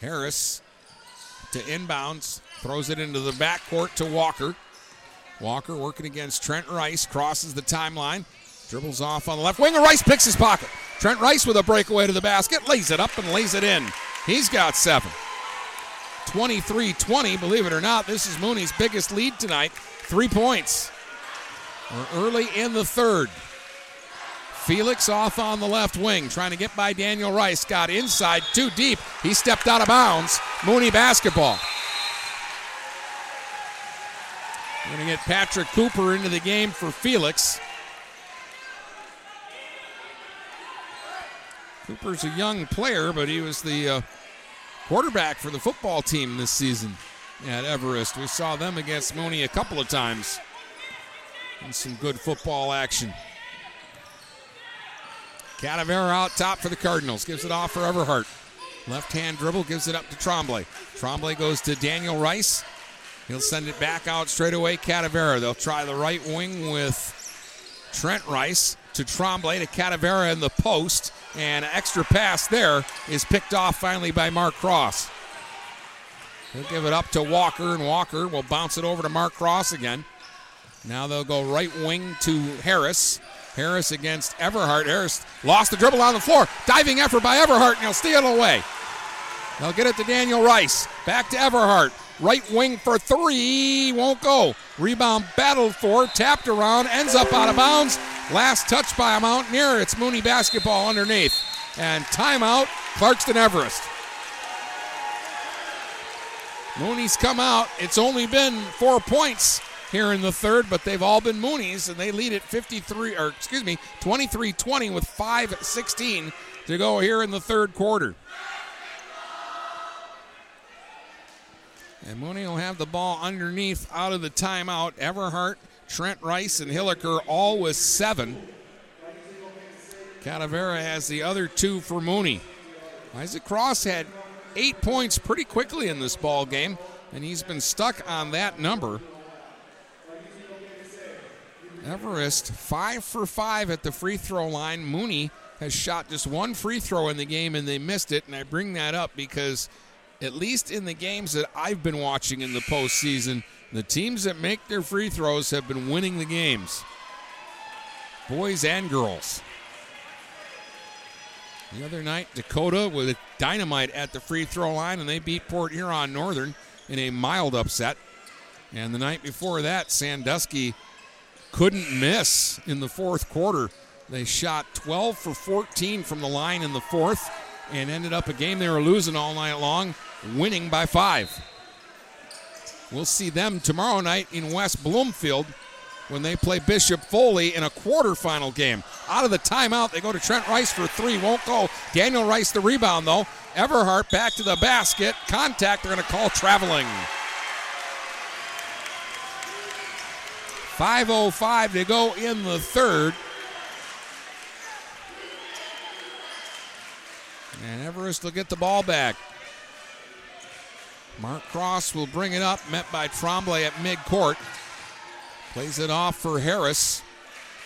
Harris to inbounds. Throws it into the backcourt to Walker. Walker working against Trent Rice. Crosses the timeline. Dribbles off on the left wing. And Rice picks his pocket. Trent Rice with a breakaway to the basket. Lays it up and lays it in. He's got 7. 23-20. Believe it or not, this is Mooney's biggest lead tonight. 3 points. We're early in the third. Felix off on the left wing, trying to get by Daniel Rice. Got inside, too deep. He stepped out of bounds. Mooney basketball. We're going to get Patrick Cooper into the game for Felix. Cooper's a young player, but he was the quarterback for the football team this season at Everest. We saw them against Mooney a couple of times. And some good football action. Catavera out top for the Cardinals. Gives it off for Everhart. Left-hand dribble, gives it up to Trombley. Trombley goes to Daniel Rice. He'll send it back out straight away. Catavera. They'll try the right wing with Trent Rice to Trombley to Catavera in the post. And an extra pass there is picked off finally by Mark Cross. He'll give it up to Walker, and Walker will bounce it over to Mark Cross again. Now they'll go right wing to Harris. Harris against Everhart. Harris lost the dribble on the floor. Diving effort by Everhart, and he'll steal it away. They'll get it to Daniel Rice. Back to Everhart. Right wing for three. Won't go. Rebound battled for. Tapped around. Ends up out of bounds. Last touch by a Mountaineer. It's Mooney basketball underneath. And timeout, Clarkston Everest. Mooney's come out. It's only been 4 points here in the third, but they've all been Mooney's, and they lead at 23-20 with 5:16 to go here in the third quarter. And Mooney will have the ball underneath out of the timeout. Everhart, Trent Rice, and Hilliker all with 7. Catavera has the other 2 for Mooney. Isaac Cross had 8 points pretty quickly in this ball game, and he's been stuck on that number. Everest 5 for 5 at the free throw line. Mooney has shot just 1 free throw in the game, and they missed it. And I bring that up because at least in the games that I've been watching in the postseason, the teams that make their free throws have been winning the games, boys and girls. The other night, Dakota with a dynamite at the free throw line, and they beat Port Huron Northern in a mild upset. And the night before that, Sandusky couldn't miss in the fourth quarter. They shot 12 for 14 from the line in the fourth and ended up a game they were losing all night long, winning by 5. We'll see them tomorrow night in West Bloomfield when they play Bishop Foley in a quarterfinal game. Out of the timeout, they go to Trent Rice for 3. Won't go. Daniel Rice the rebound, though. Everhart back to the basket. Contact, they're going to call traveling. 5:05 to go in the third. And Everest will get the ball back. Mark Cross will bring it up, met by Trombley at midcourt. Plays it off for Harris.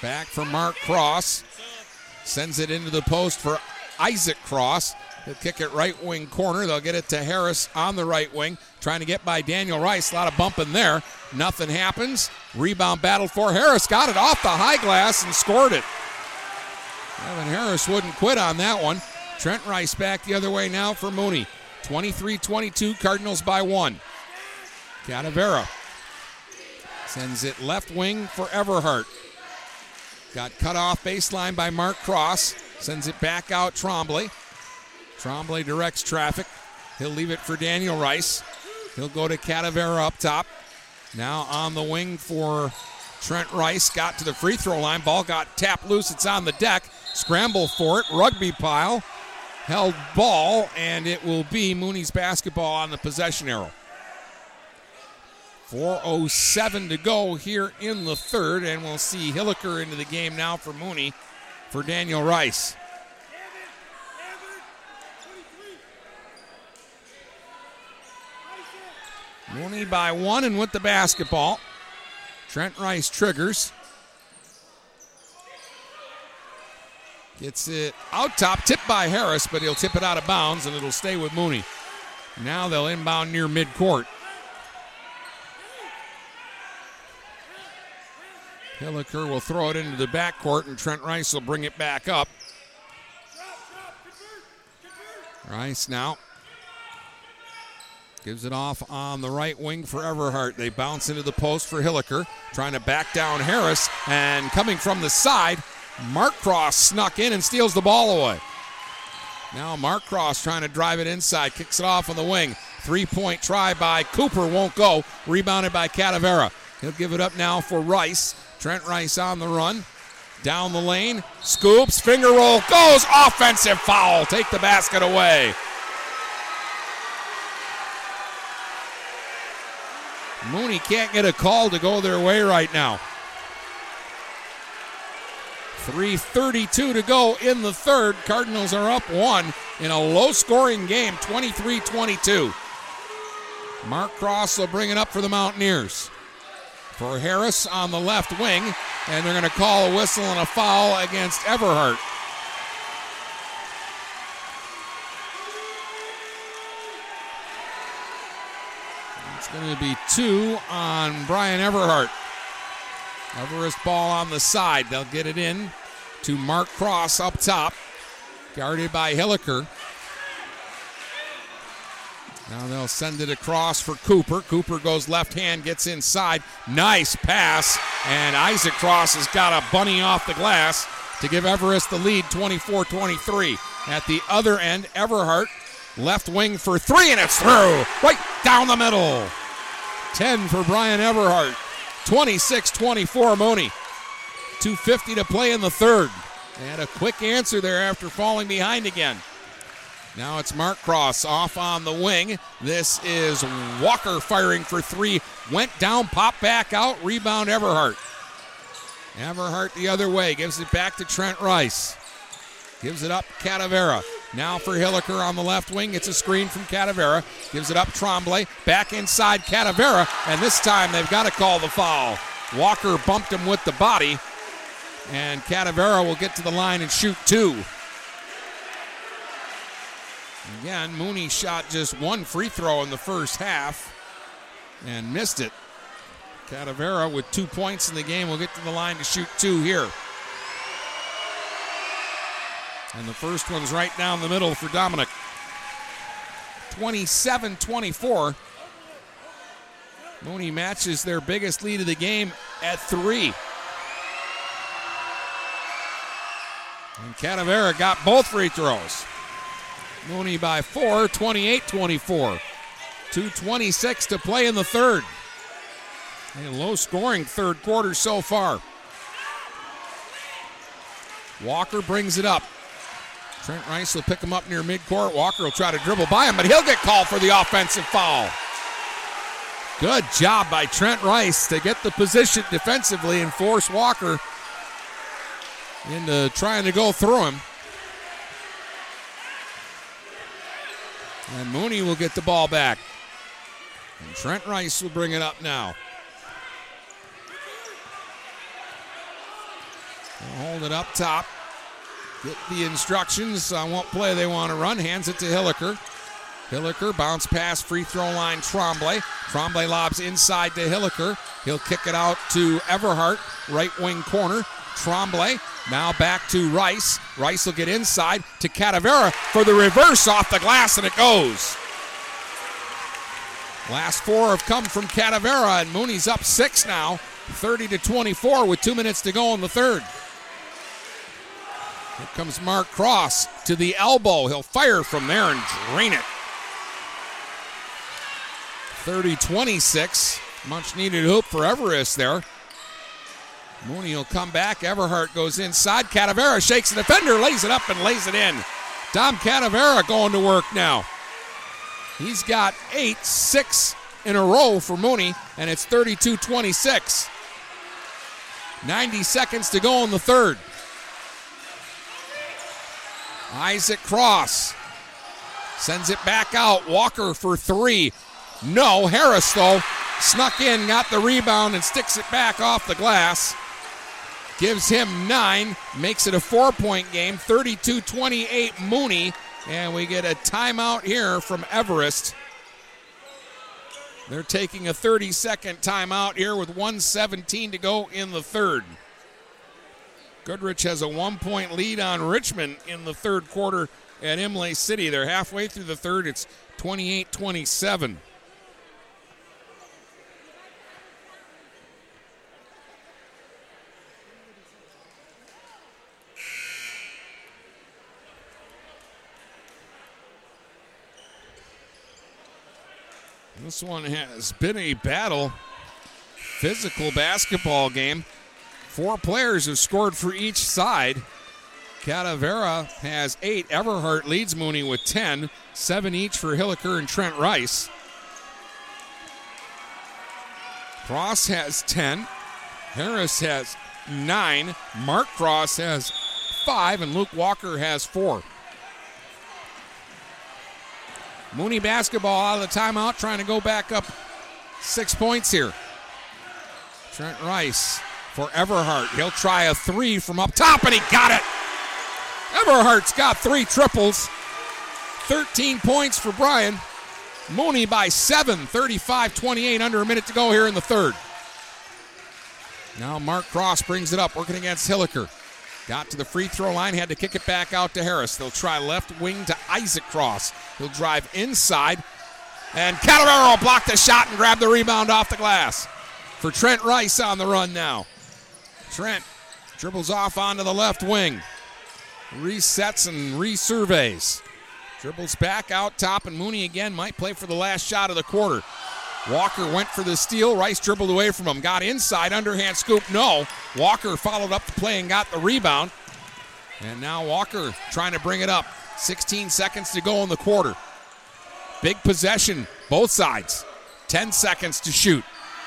Back for Mark Cross. Sends it into the post for Isaac Cross. He'll kick it right wing corner. They'll get it to Harris on the right wing. Trying to get by Daniel Rice. A lot of bumping there. Nothing happens. Rebound battle for Harris. Got it off the high glass and scored it. Gavin Harris wouldn't quit on that one. Trent Rice back the other way now for Mooney. 23-22, Cardinals by 1. Catavera sends it left wing for Everhart. Got cut off baseline by Mark Cross. Sends it back out Trombley. Trombley directs traffic. He'll leave it for Daniel Rice. He'll go to Catavera up top. Now on the wing for Trent Rice. Got to the free throw line. Ball got tapped loose. It's on the deck. Scramble for it. Rugby pile. Held ball. And it will be Mooney's basketball on the possession arrow. 4:07 to go here in the third. And we'll see Hilliker into the game now for Mooney for Daniel Rice. Mooney by 1 and with the basketball. Trent Rice triggers. Gets it out top, tipped by Harris, but he'll tip it out of bounds, and it'll stay with Mooney. Now they'll inbound near midcourt. Hilliker will throw it into the backcourt, and Trent Rice will bring it back up. Rice now gives it off on the right wing for Everhart. They bounce into the post for Hilliker, trying to back down Harris, and coming from the side, Mark Cross snuck in and steals the ball away. Now Mark Cross trying to drive it inside, kicks it off on the wing. Three-point try by Cooper, won't go. Rebounded by Catavera. He'll give it up now for Rice. Trent Rice on the run. Down the lane, scoops, finger roll, goes, offensive foul. Take the basket away. Mooney can't get a call to go their way right now. 3:32 to go in the third. Cardinals are up one in a low-scoring game, 23-22. Mark Cross will bring it up for the Mountaineers. For Harris on the left wing, and they're going to call a whistle and a foul against Everhart. It's going to be two on Brian Everhart. Everest ball on the side. They'll get it in to Mark Cross up top, guarded by Hilliker. Now they'll send it across for Cooper. Cooper goes left hand, gets inside. Nice pass, and Isaac Cross has got a bunny off the glass to give Everest the lead, 24-23. At the other end, Everhart, left wing for three, and it's through. Right down the middle. 10 for Brian Everhart. 26-24 Mooney. 2:50 to play in the third. They had a quick answer there after falling behind again. Now it's Mark Cross off on the wing. This is Walker firing for three. Went down, popped back out, rebound Everhart. Everhart the other way, gives it back to Trent Rice. Gives it up Catavera. Now for Hilliker on the left wing. It's a screen from Catavera. Gives it up Trombley. Back inside Catavera, and this time they've got to call the foul. Walker bumped him with the body, and Catavera will get to the line and shoot two. Again, Mooney shot just one free throw in the first half and missed it. Catavera with 2 points in the game will get to the line to shoot two here. And the first one's right down the middle for Dominic. 27-24. Mooney matches their biggest lead of the game at three. And Catavera got both free throws. Mooney by four, 28-24. 2:26 to play in the third. A low-scoring third quarter so far. Walker brings it up. Trent Rice will pick him up near midcourt. Walker will try to dribble by him, but he'll get called for the offensive foul. Good job by Trent Rice to get the position defensively and force Walker into trying to go through him. And Mooney will get the ball back. And Trent Rice will bring it up now. They'll hold it up top. Get the instructions on what play they want to run. Hands it to Hilliker. Hilliker bounce pass, free throw line, Trombley. Trombley lobs inside to Hilliker. He'll kick it out to Everhart, right wing corner. Trombley now back to Rice. Rice will get inside to Catavera for the reverse off the glass, and it goes. Last four have come from Catavera, and Mooney's up six now, 30-24 with 2 minutes to go in the third. Here comes Mark Cross to the elbow. He'll fire from there and drain it. 30-26, much needed hoop for Everest there. Mooney will come back. Everhart goes inside. Catavera shakes the defender, lays it up, and lays it in. Dom Catavera going to work now. He's got 8-6 in a row for Mooney, and it's 32-26. 90 seconds to go in the third. Isaac Cross sends it back out. Walker for three. No, Harris, though, snuck in, got the rebound, and sticks it back off the glass. Gives him 9, makes it a 4-point game, 32-28 Mooney, and we get a timeout here from Everest. They're taking a 30-second timeout here with 1:17 to go in the third. Goodrich has a one-point lead on Richmond in the third quarter at Imlay City. They're halfway through the third. It's 28-27. This one has been a battle, physical basketball game. Four players have scored for each side. Catavera has 8. Everhart leads Mooney with 10. 7 each for Hilliker and Trent Rice. Cross has 10. Harris has 9. Mark Cross has 5. And Luke Walker has 4. Mooney basketball out of the timeout, trying to go back up 6 points here. Trent Rice for Everhart. He'll try a three from up top, and he got it. Everhart's got 3 triples. 13 points for Brian. Mooney by 7, 35-28, under a minute to go here in the third. Now Mark Cross brings it up, working against Hilliker. Got to the free throw line, had to kick it back out to Harris. They'll try left wing to Isaac Cross. He'll drive inside, and Catavera will block the shot and grab the rebound off the glass. For Trent Rice on the run now. Trent dribbles off onto the left wing. Resets and resurveys. Dribbles back out top, and Mooney again might play for the last shot of the quarter. Walker went for the steal. Rice dribbled away from him. Got inside. Underhand scoop. No. Walker followed up the play and got the rebound. And now Walker trying to bring it up. 16 seconds to go in the quarter. Big possession, both sides. 10 seconds to shoot.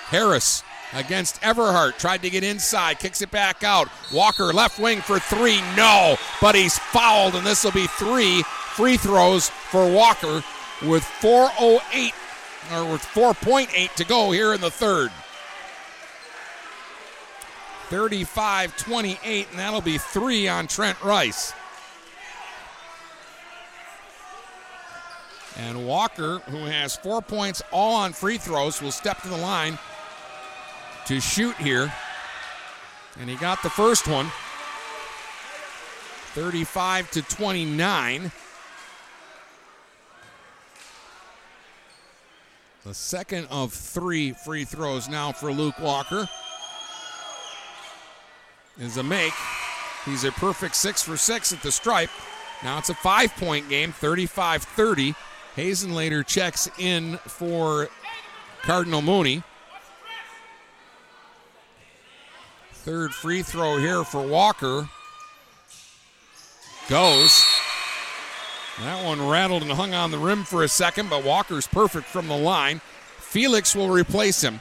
Harris against Everhart. Tried to get inside. Kicks it back out. Walker left wing for 3. No. But he's fouled, and this will be 3 free throws for Walker with 4:08. Or with 4.8 to go here in the third. 35-28, and that'll be 3 on Trent Rice. And Walker, who has 4 points all on free throws, will step to the line to shoot here. And he got the first one. 35-29. The second of 3 free throws now for Luke Walker is a make. He's a perfect 6 for 6 at the stripe. Now it's a 5-point game, 35-30. Hazenlater checks in for Cardinal Mooney. Third free throw here for Walker. Goes. That one rattled and hung on the rim for a second, but Walker's perfect from the line. Felix will replace him.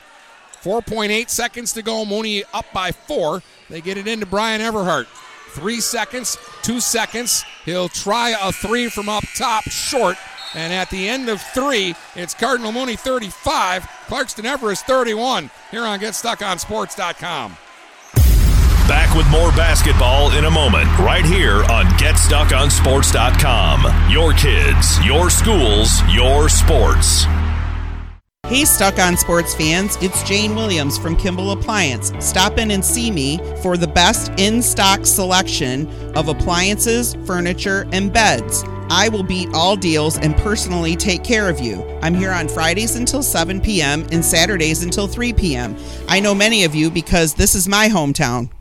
4.8 seconds to go. Mooney up by 4. They get it into Brian Everhart. 3 seconds, 2 seconds. He'll try a 3 from up top, short. And at the end of 3, it's Cardinal Mooney 35, Clarkston Everest 31. Here on GetStuckOnSports.com. Back with more basketball in a moment, right here on GetStuckOnSports.com. Your kids, your schools, your sports. Hey, Stuck on Sports fans, it's Jane Williams from Kimball Appliance. Stop in and see me for the best in-stock selection of appliances, furniture, and beds. I will beat all deals and personally take care of you. I'm here on Fridays until 7 p.m. and Saturdays until 3 p.m. I know many of you because this is my hometown.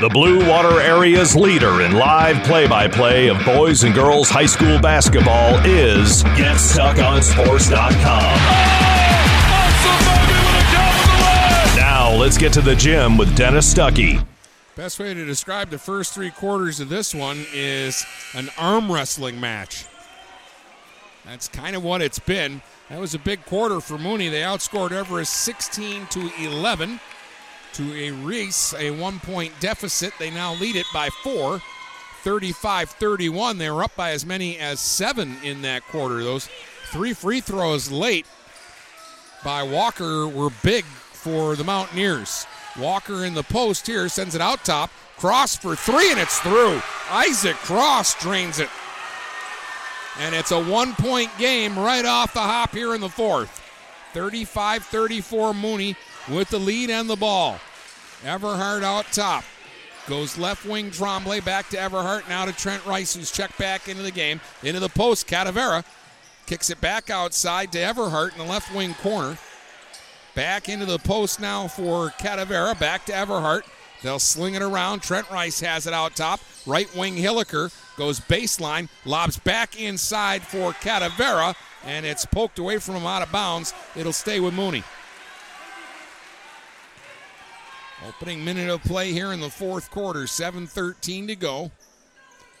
The Blue Water Area's leader in live play-by-play of boys and girls high school basketball is GetStuckOnSports.com. Now let's get to the gym with Dennis Stuckey. Best way to describe the first 3 quarters of this one is an arm wrestling match. That's kind of what it's been. That was a big quarter for Mooney. They outscored Everest 16-11. To erase a 1-point deficit. They now lead it by 4. 35-31. They were up by as many as 7 in that quarter. Those 3 free throws late by Walker were big for the Mountaineers. Walker in the post here, sends it out top. Cross for 3, and it's through. Isaac Cross drains it. And it's a one-point game right off the hop here in the fourth. 35-34 Mooney with the lead and the ball. Everhart out top. Goes left wing Trombley back to Everhart. Now to Trent Rice, who's checked back into the game. Into the post, Catavera. Kicks it back outside to Everhart in the left wing corner. Back into the post now for Catavera. Back to Everhart. They'll sling it around. Trent Rice has it out top. Right wing Hilliker goes baseline. Lobs back inside for Catavera. And it's poked away from him out of bounds. It'll stay with Mooney. Opening minute of play here in the fourth quarter. 7:13 to go.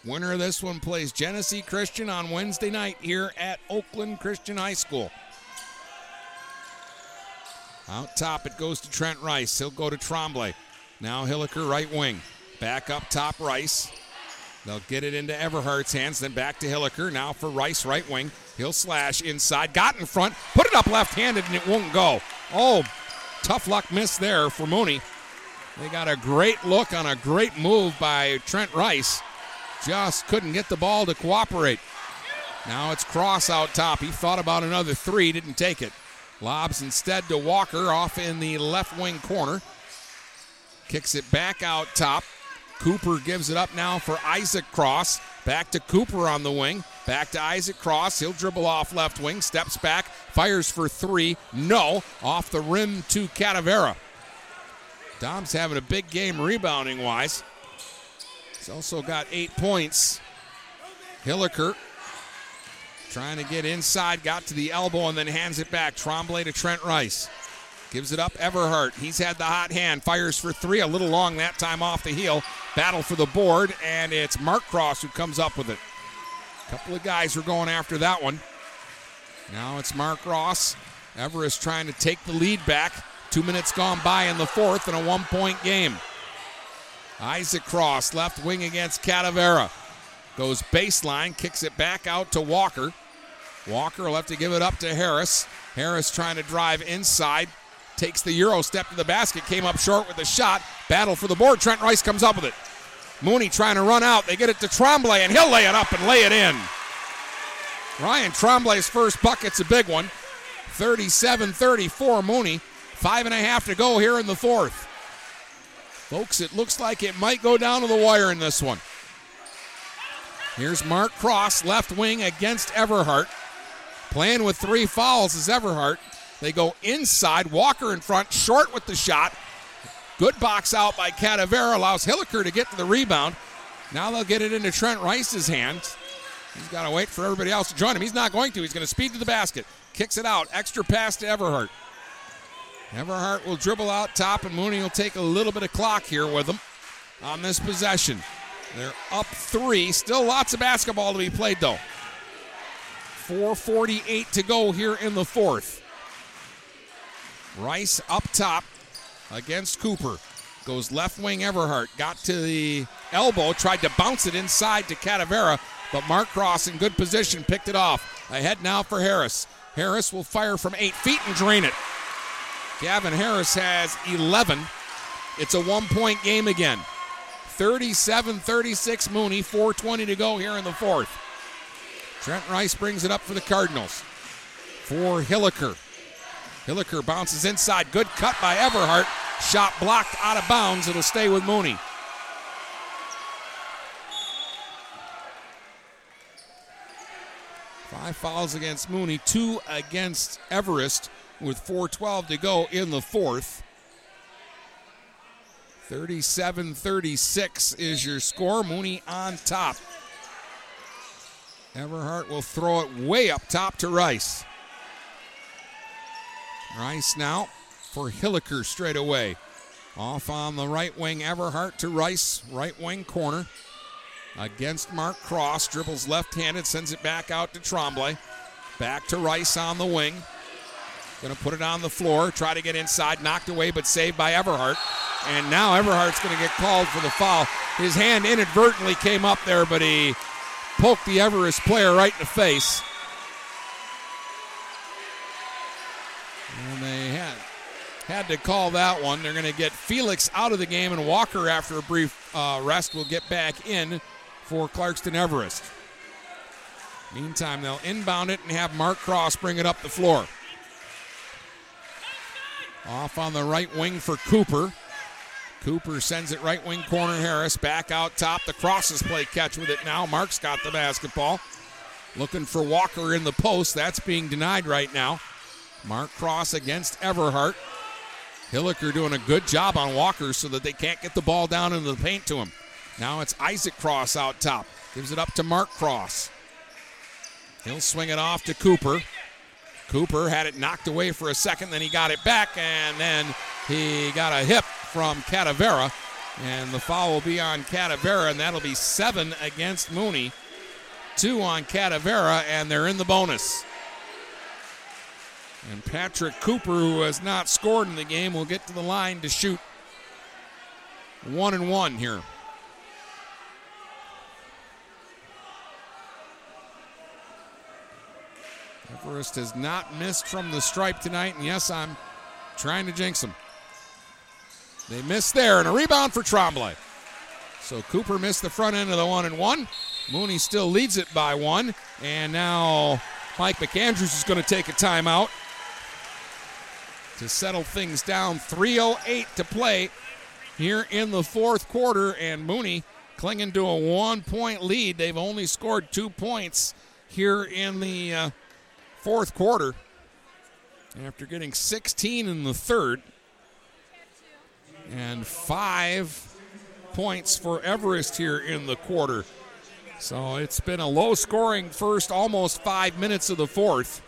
Winner of this one plays Genesee Christian on Wednesday night here at Oakland Christian High School. Out top it goes to Trent Rice. He'll go to Trombley. Now Hilliker right wing. Back up top Rice. They'll get it into Everhart's hands, then back to Hilliker. Now for Rice, right wing. He'll slash inside. Got in front. Put it up left-handed, and it won't go. Oh, tough luck miss there for Mooney. They got a great look on a great move by Trent Rice. Just couldn't get the ball to cooperate. Now it's Cross out top. He thought about another three, didn't take it. Lobs instead to Walker off in the left wing corner. Kicks it back out top. Cooper gives it up now for Isaac Cross. Back to Cooper on the wing. Back to Isaac Cross. He'll dribble off left wing. Steps back. Fires for 3. No. Off the rim to Catavera. Dom's having a big game rebounding-wise. He's also got 8 points. Hilliker trying to get inside. Got to the elbow and then hands it back. Trombley to Trent Rice. Gives it up, Everhart. He's had the hot hand. Fires for 3, a little long that time off the heel. Battle for the board, and it's Mark Cross who comes up with it. A couple of guys are going after that one. Now it's Mark Cross. Everest trying to take the lead back. 2 minutes gone by in the fourth and a one-point game. Isaac Cross, left wing against Catavera. Goes baseline, kicks it back out to Walker. Walker will have to give it up to Harris. Harris trying to drive inside. Takes the Euro step to the basket. Came up short with the shot. Battle for the board. Trent Rice comes up with it. Mooney trying to run out. They get it to Trombley, and he'll lay it up and lay it in. Ryan Trombley's first bucket's a big one. 37-34 Mooney. 5.5 to go here in the fourth. Folks, it looks like it might go down to the wire in this one. Here's Mark Cross, left wing against Everhart. Playing with 3 fouls is Everhart. They go inside, Walker in front, short with the shot. Good box out by Catavera, allows Hilliker to get to the rebound. Now they'll get it into Trent Rice's hands. He's got to wait for everybody else to join him. He's not going to. He's going to speed to the basket. Kicks it out, extra pass to Everhart. Everhart will dribble out top, and Mooney will take a little bit of clock here with him on this possession. They're up 3. Still lots of basketball to be played, though. 4:48 to go here in the fourth. Rice up top against Cooper. Goes left wing Everhart. Got to the elbow. Tried to bounce it inside to Catavera. But Mark Cross in good position. Picked it off. Ahead now for Harris. Harris will fire from 8 feet and drain it. Gavin Harris has 11. It's a one-point game again. 37-36 Mooney. 4:20 to go here in the fourth. Trent Rice brings it up for the Cardinals. For Hilliker. Hilliker bounces inside. Good cut by Everhart. Shot blocked out of bounds. It'll stay with Mooney. Five fouls against Mooney. 2 against Everest with 4:12 to go in the fourth. 37-36 is your score. Mooney on top. Everhart will throw it way up top to Rice. Rice now for Hilliker straight away. Off on the right wing, Everhart to Rice, right wing corner. Against Mark Cross, dribbles left-handed, sends it back out to Trombley. Back to Rice on the wing. Going to put it on the floor, try to get inside, knocked away, but saved by Everhart. And now Everhart's going to get called for the foul. His hand inadvertently came up there, but he poked the Everest player right in the face. And they had to call that one. They're going to get Felix out of the game, and Walker, after a brief rest, will get back in for Clarkston Everest. Meantime, they'll inbound it and have Mark Cross bring it up the floor. Off on the right wing for Cooper. Cooper sends it right wing corner, Harris back out top. The Crosses play catch with it now. Mark's got the basketball. Looking for Walker in the post. That's being denied right now. Mark Cross against Everhart. Hilliker doing a good job on Walker so that they can't get the ball down into the paint to him. Now it's Isaac Cross out top. Gives it up to Mark Cross. He'll swing it off to Cooper. Cooper had it knocked away for a second, then he got it back, and then he got a hip from Catavera, and the foul will be on Catavera, and that'll be 7 against Mooney. 2 on Catavera, and they're in the bonus. And Patrick Cooper, who has not scored in the game, will get to the line to shoot 1-1 here. Everest has not missed from the stripe tonight, and yes, I'm trying to jinx him. They missed there, and a rebound for Trombley. So Cooper missed the front end of the 1-1. Mooney still leads it by 1, and now Mike McAndrews is going to take a timeout to settle things down. 3:08 to play here in the fourth quarter, and Mooney clinging to a 1-point lead. They've only scored 2 points here in the fourth quarter after getting 16 in the third, and 5 points for Everest here in the quarter. So it's been a low-scoring first almost 5 minutes of the fourth.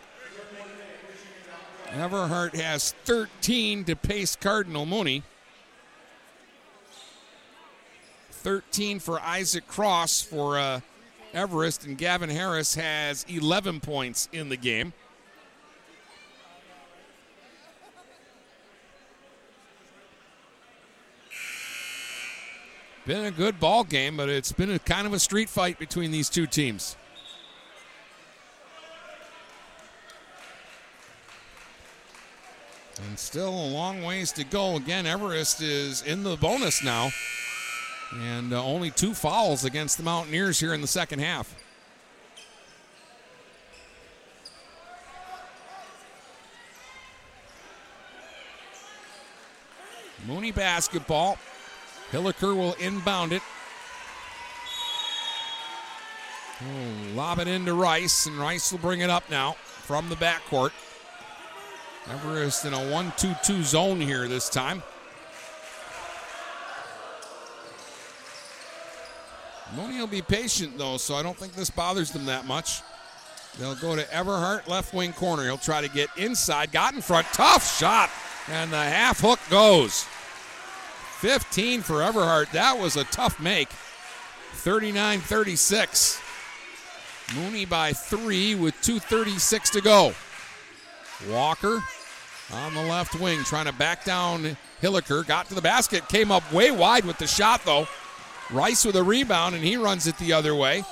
Everhart has 13 to pace Cardinal Mooney. 13 for Isaac Cross for Everest, and Gavin Harris has 11 points in the game. Been a good ball game, but it's been a kind of a street fight between these two teams. And still a long ways to go. Again, Everest is in the bonus now. And only 2 fouls against the Mountaineers here in the second half. Mooney basketball. Hilliker will inbound it. He'll lob it into Rice, and Rice will bring it up now from the backcourt. Everest in a 1-2-2 zone here this time. Mooney will be patient, though, so I don't think this bothers them that much. They'll go to Everhart, left wing corner. He'll try to get inside. Got in front. Tough shot. And the half hook goes. 15 for Everhart. That was a tough make. 39-36. Mooney by 3 with 2:36 to go. Walker on the left wing trying to back down Hilliker. Got to the basket. Came up way wide with the shot, though. Rice with a rebound, and he runs it the other way.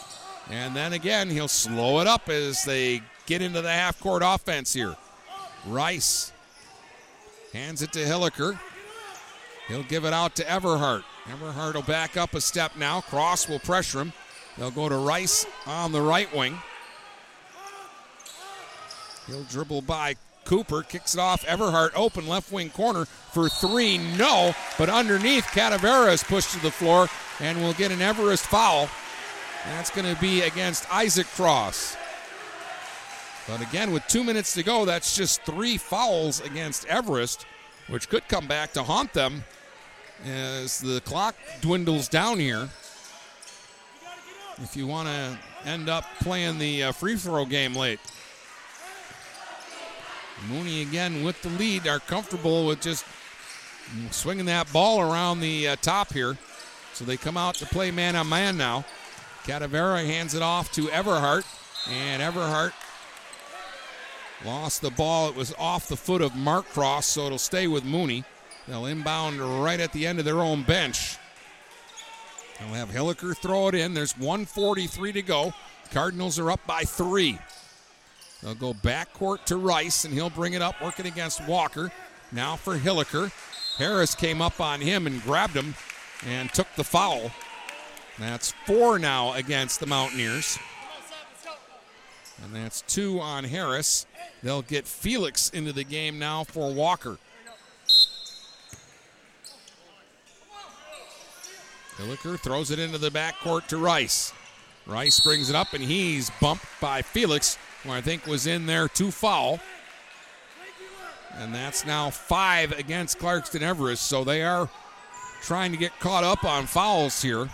And then again, he'll slow it up as they get into the half-court offense here. Rice hands it to Hilliker. He'll give it out to Everhart. Everhart will back up a step now. Cross will pressure him. They'll go to Rice on the right wing. He'll dribble by Cooper, kicks it off. Everhart open left wing corner for 3. No, but underneath, Catavera is pushed to the floor and will get an Everest foul. That's going to be against Isaac Cross. But again, with 2 minutes to go, that's just 3 fouls against Everest, which could come back to haunt them as the clock dwindles down here. If you want to end up playing the free throw game late. Mooney again with the lead are comfortable with just swinging that ball around the top here. So they come out to play man-on-man now. Catavera hands it off to Everhart, and Everhart lost the ball. It was off the foot of Mark Cross, so it'll stay with Mooney. They'll inbound right at the end of their own bench. They'll have Hilliker throw it in. There's 1:43 to go. Cardinals are up by 3. They'll go backcourt to Rice, and he'll bring it up, working against Walker. Now for Hilliker. Harris came up on him and grabbed him and took the foul. That's 4 now against the Mountaineers. And that's 2 on Harris. They'll get Felix into the game now for Walker. Hilliker throws it into the backcourt to Rice. Rice brings it up, and he's bumped by Felix, who I think was in there to foul. And that's now 5 against Clarkston Everest, so they are trying to get caught up on fouls here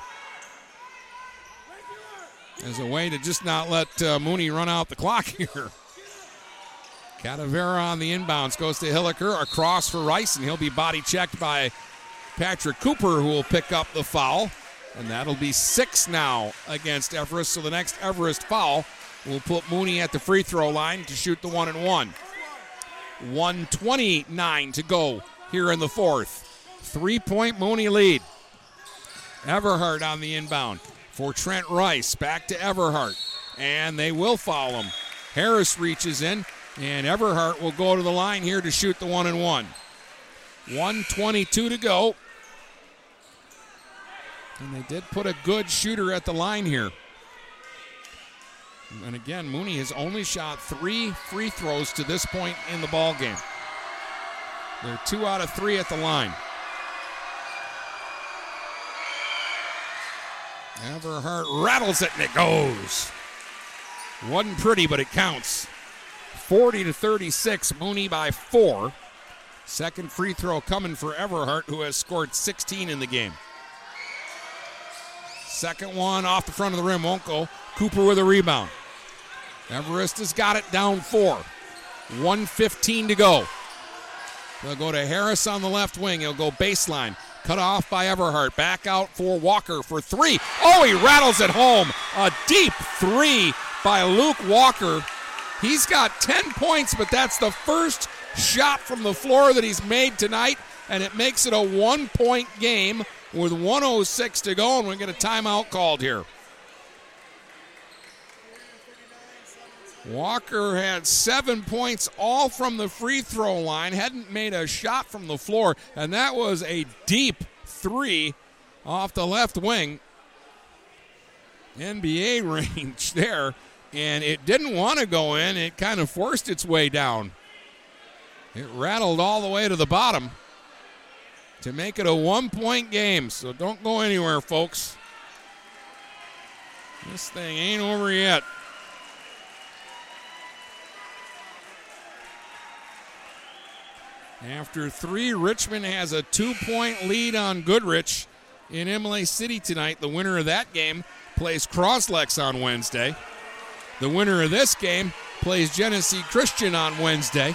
as a way to just not let Mooney run out the clock here. Catavera on the inbounds goes to Hilliker, across for Rice, and he'll be body checked by Patrick Cooper, who will pick up the foul. And that'll be 6 now against Everest, so the next Everest foul will put Mooney at the free throw line to shoot the 1-and-1. 1:29 to go here in the fourth. 3-point Mooney lead. Everhart on the inbound for Trent Rice. Back to Everhart, and they will foul him. Harris reaches in, and Everhart will go to the line here to shoot the 1-and-1. 1:22 to go. And they did put a good shooter at the line here. And again, Mooney has only shot 3 free throws to this point in the ball game. They're 2 out of 3 at the line. Everhart rattles it, and it goes. Wasn't pretty, but it counts. 40-36, Mooney by 4. Second free throw coming for Everhart, who has scored 16 in the game. Second one off the front of the rim, won't go. Cooper with a rebound. Everest has got it, down 4. 1:15 to go. They'll go to Harris on the left wing. He'll go baseline. Cut off by Everhart. Back out for Walker for 3. Oh, he rattles it home. A deep 3 by Luke Walker. He's got 10 points, but that's the first shot from the floor that he's made tonight, and it makes it a 1-point game with 1:06 to go, and we get a timeout called here. Walker had 7 points, all from the free throw line, hadn't made a shot from the floor, and that was a deep 3 off the left wing. NBA range there, and it didn't want to go in. It kind of forced its way down. It rattled all the way to the bottom to make it a 1-point game, so don't go anywhere, folks. This thing ain't over yet. After 3, Richmond has a 2-point lead on Goodrich in Imlay City tonight. The winner of that game plays Croslex on Wednesday. The winner of this game plays Genesee Christian on Wednesday.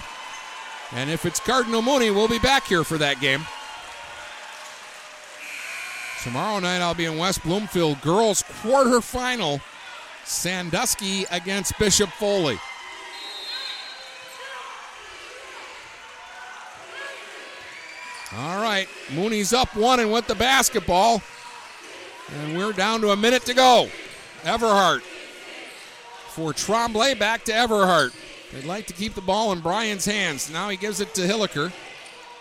And if it's Cardinal Mooney, we'll be back here for that game. Tomorrow night I'll be in West Bloomfield. Girls quarterfinal, Sandusky against Bishop Foley. All right, Mooney's up 1 and with the basketball. And we're down to a minute to go. Everhart for Trombley, back to Everhart. They'd like to keep the ball in Brian's hands. Now he gives it to Hilliker.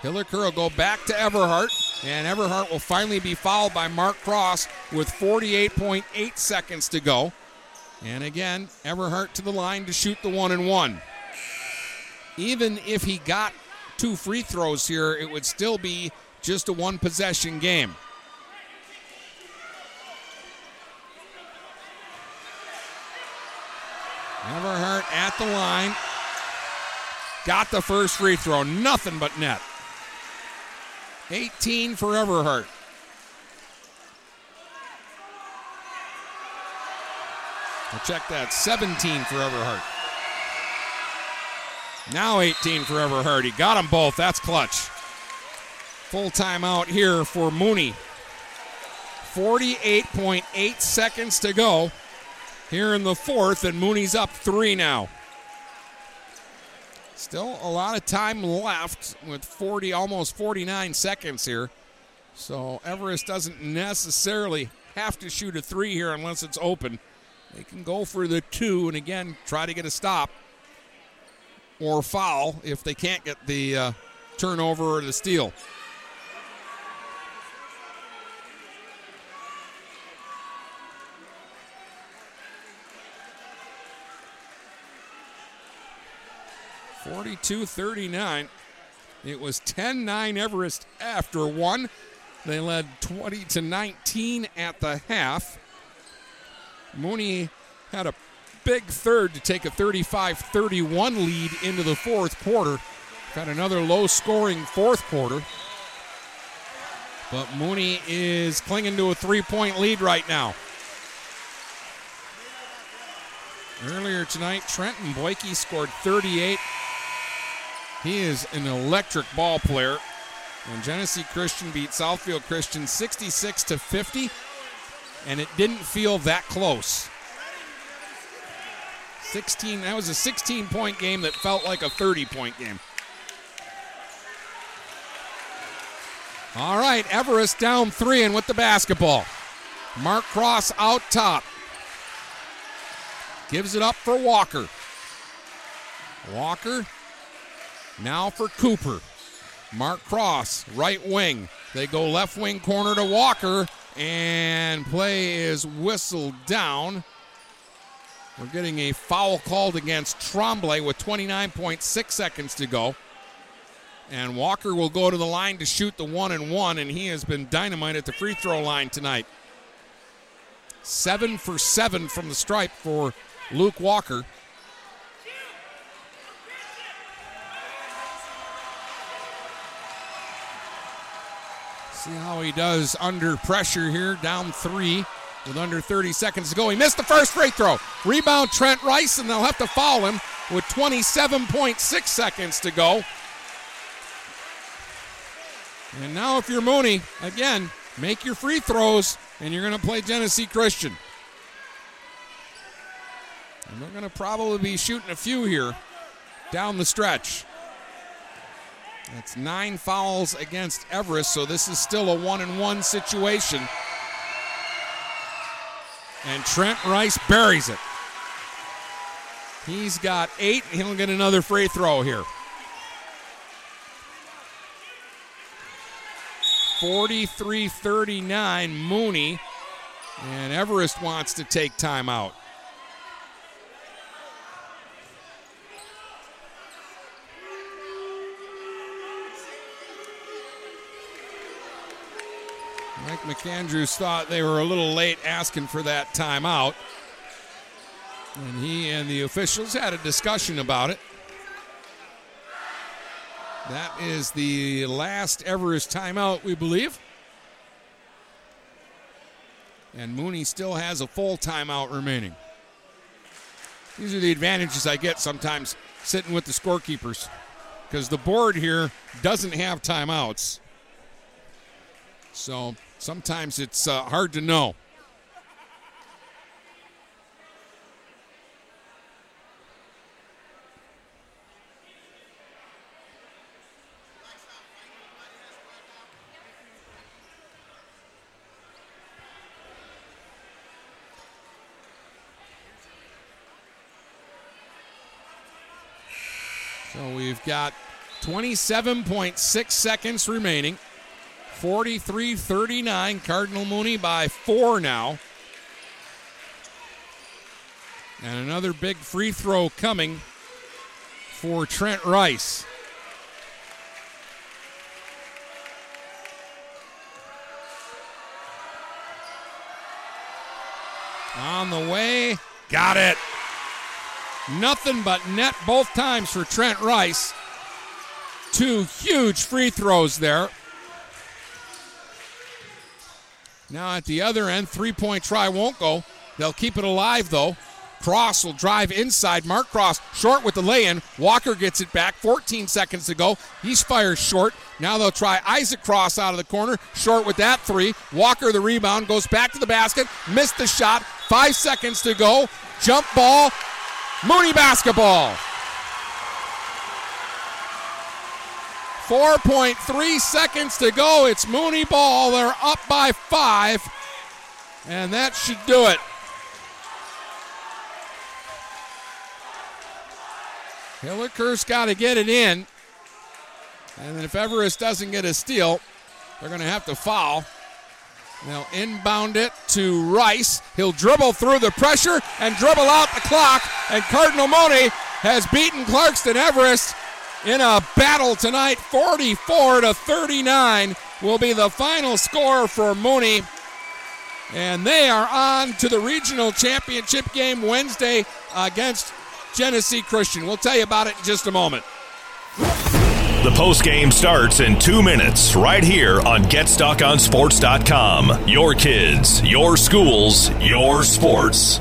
Hilliker will go back to Everhart, and Everhart will finally be fouled by Mark Cross with 48.8 seconds to go. And again, Everhart to the line to shoot the 1-and-1. Even if he got 2 free throws here, it would still be just a 1-possession game. Everhart at the line. Got the first free throw. Nothing but net. 18 for Everhart. I'll check that. 17 for Everhart. Now 18 for Everhart. He got them both. That's clutch. Full timeout here for Mooney. 48.8 seconds to go here in the fourth, and Mooney's up 3 now. Still a lot of time left with almost 49 seconds here. So Everest doesn't necessarily have to shoot a three here unless it's open. They can go for the two and, again, try to get a stop or foul if they can't get the turnover or the steal. (42-39). It was 10-9 Everest after one. They led 20-19 at the half. Mooney had a big third to take a 35-31 lead into the fourth quarter. Got another low-scoring fourth quarter. But Mooney is clinging to a three-point lead right now. Earlier tonight, Trenton Boyke scored 38. He is an electric ball player. When Genesee Christian beat Southfield Christian 66-50, and it didn't feel that close. 16, that was a 16-point game that felt like a 30-point game. All right, Everest down three and with the basketball. Mark Cross out top. Gives it up for Walker. Walker now for Cooper. Mark Cross, right wing. They go left wing corner to Walker, and play is whistled down. We're getting a foul called against Trombley with 29.6 seconds to go. And Walker will go to the line to shoot the 1-and-1, and he has been dynamite at the free throw line tonight. 7 for 7 from the stripe for Luke Walker. See how he does under pressure here, down three with under 30 seconds to go. He missed the first free throw. Rebound Trent Rice, and they'll have to foul him with 27.6 seconds to go. And now if you're Mooney, again, make your free throws, and you're going to play Genesee Christian. And they're going to probably be shooting a few here down the stretch. That's 9 fouls against Everest, so this is still a 1-and-1 situation. And Trent Rice buries it. He's got 8. He'll get another free throw here. 43-39 Mooney. And Everest wants to take timeout. Mike McAndrews thought they were a little late asking for that timeout. And he and the officials had a discussion about it. That is the last Everest timeout, we believe. And Mooney still has a full timeout remaining. These are the advantages I get sometimes sitting with the scorekeepers, because the board here doesn't have timeouts. So sometimes it's hard to know. So we've got 27.6 seconds remaining. 43-39, Cardinal Mooney by 4 now. And another big free throw coming for Trent Rice. On the way, got it. Nothing but net both times for Trent Rice. 2 huge free throws there. Now at the other end, three-point try won't go. They'll keep it alive, though. Cross will drive inside. Mark Cross short with the lay-in. Walker gets it back. 14 seconds to go. He fires short. Now they'll try Isaac Cross out of the corner. Short with that three. Walker, the rebound, goes back to the basket. Missed the shot. 5 seconds to go. Jump ball. Mooney basketball. 4.3 seconds to go. It's Mooney ball. They're up by 5. And that should do it. Hilliker's got to get it in. And if Everest doesn't get a steal, they're going to have to foul. They'll inbound it to Rice. He'll dribble through the pressure and dribble out the clock. And Cardinal Mooney has beaten Clarkston Everest in a battle tonight. 44-39 will be the final score for Mooney. And they are on to the regional championship game Wednesday against Genesee Christian. We'll tell you about it in just a moment. The postgame starts in 2 minutes right here on GetStuckOnSports.com. Your kids, your schools, your sports.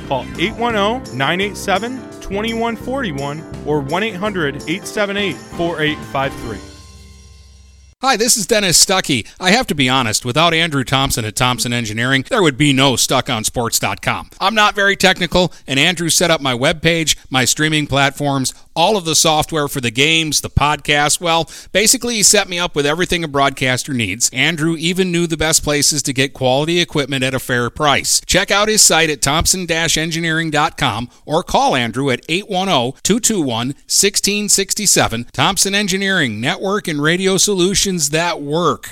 Call 810-987-2141 or 1-800-878-4853. Hi, this is Dennis Stuckey. I have to be honest, without Andrew Thompson at Thompson Engineering, there would be no StuckOnSports.com. I'm not very technical, and Andrew set up my webpage, my streaming platforms, all of the software for the games, the podcast. Well, basically, he set me up with everything a broadcaster needs. Andrew even knew the best places to get quality equipment at a fair price. Check out his site at thompson-engineering.com or call Andrew at 810-221-1667. Thompson Engineering, network and radio solutions that work.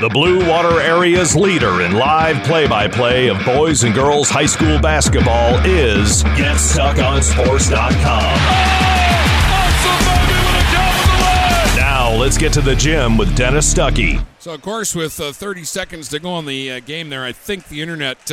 The Blue Water area's leader in live play-by-play of boys and girls high school basketball is GetStuckOnSports.com. Let's get to the gym with Dennis Stuckey. So, of course, with 30 seconds to go in the game there, I think the internet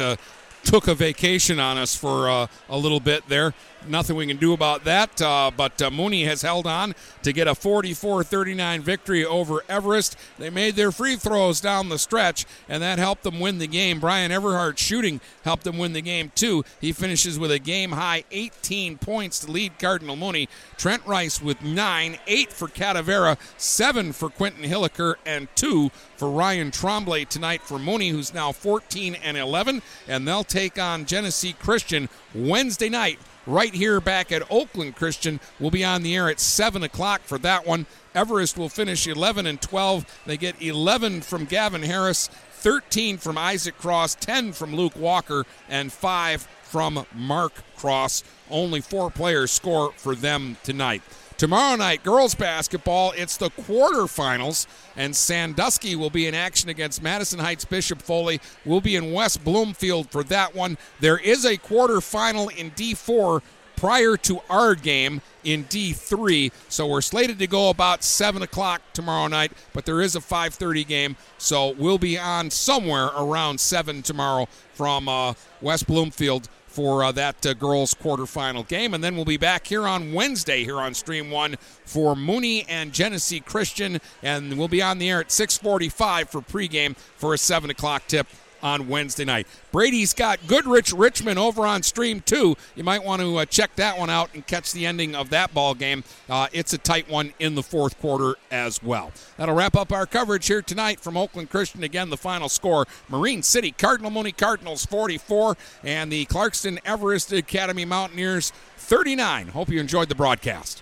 took a vacation on us for a little bit there. Nothing we can do about that, but Mooney has held on to get a 44-39 victory over Everest. They made their free throws down the stretch, and that helped them win the game. Brian Everhart shooting helped them win the game, too. He finishes with a game-high 18 points to lead Cardinal Mooney. Trent Rice with 9, 8 for Catavera, 7 for Quentin Hilliker, and 2 for Ryan Trombley tonight for Mooney, who's now 14-11, and they'll take on Genesee Christian Wednesday night. Right here back at Oakland Christian. We'll be on the air at 7 o'clock for that one. Everest will finish 11-12. They get 11 from Gavin Harris, 13 from Isaac Cross, 10 from Luke Walker, and 5 from Mark Cross. Only 4 players score for them tonight. Tomorrow night, girls basketball, it's the quarterfinals, and Sandusky will be in action against Madison Heights. Bishop Foley will be in West Bloomfield for that one. There is a quarterfinal in D4 prior to our game in D3, so we're slated to go about 7 o'clock tomorrow night, but there is a 5:30 game, so we'll be on somewhere around 7 tomorrow from West Bloomfield for that girls' quarterfinal game. And then we'll be back here on Wednesday here on Stream 1 for Mooney and Genesee Christian. And we'll be on the air at 6:45 for pregame for a 7 o'clock tip on Wednesday night. Brady's got Goodrich-Richmond over on Stream 2. You might want to check that one out and catch the ending of that ball game. It's a tight one in the fourth quarter as well. That'll wrap up our coverage here tonight from Oakland Christian. Again, the final score, Marine City Cardinal Mooney Cardinals 44 and the Clarkston Everest Academy Mountaineers 39. Hope you enjoyed the broadcast.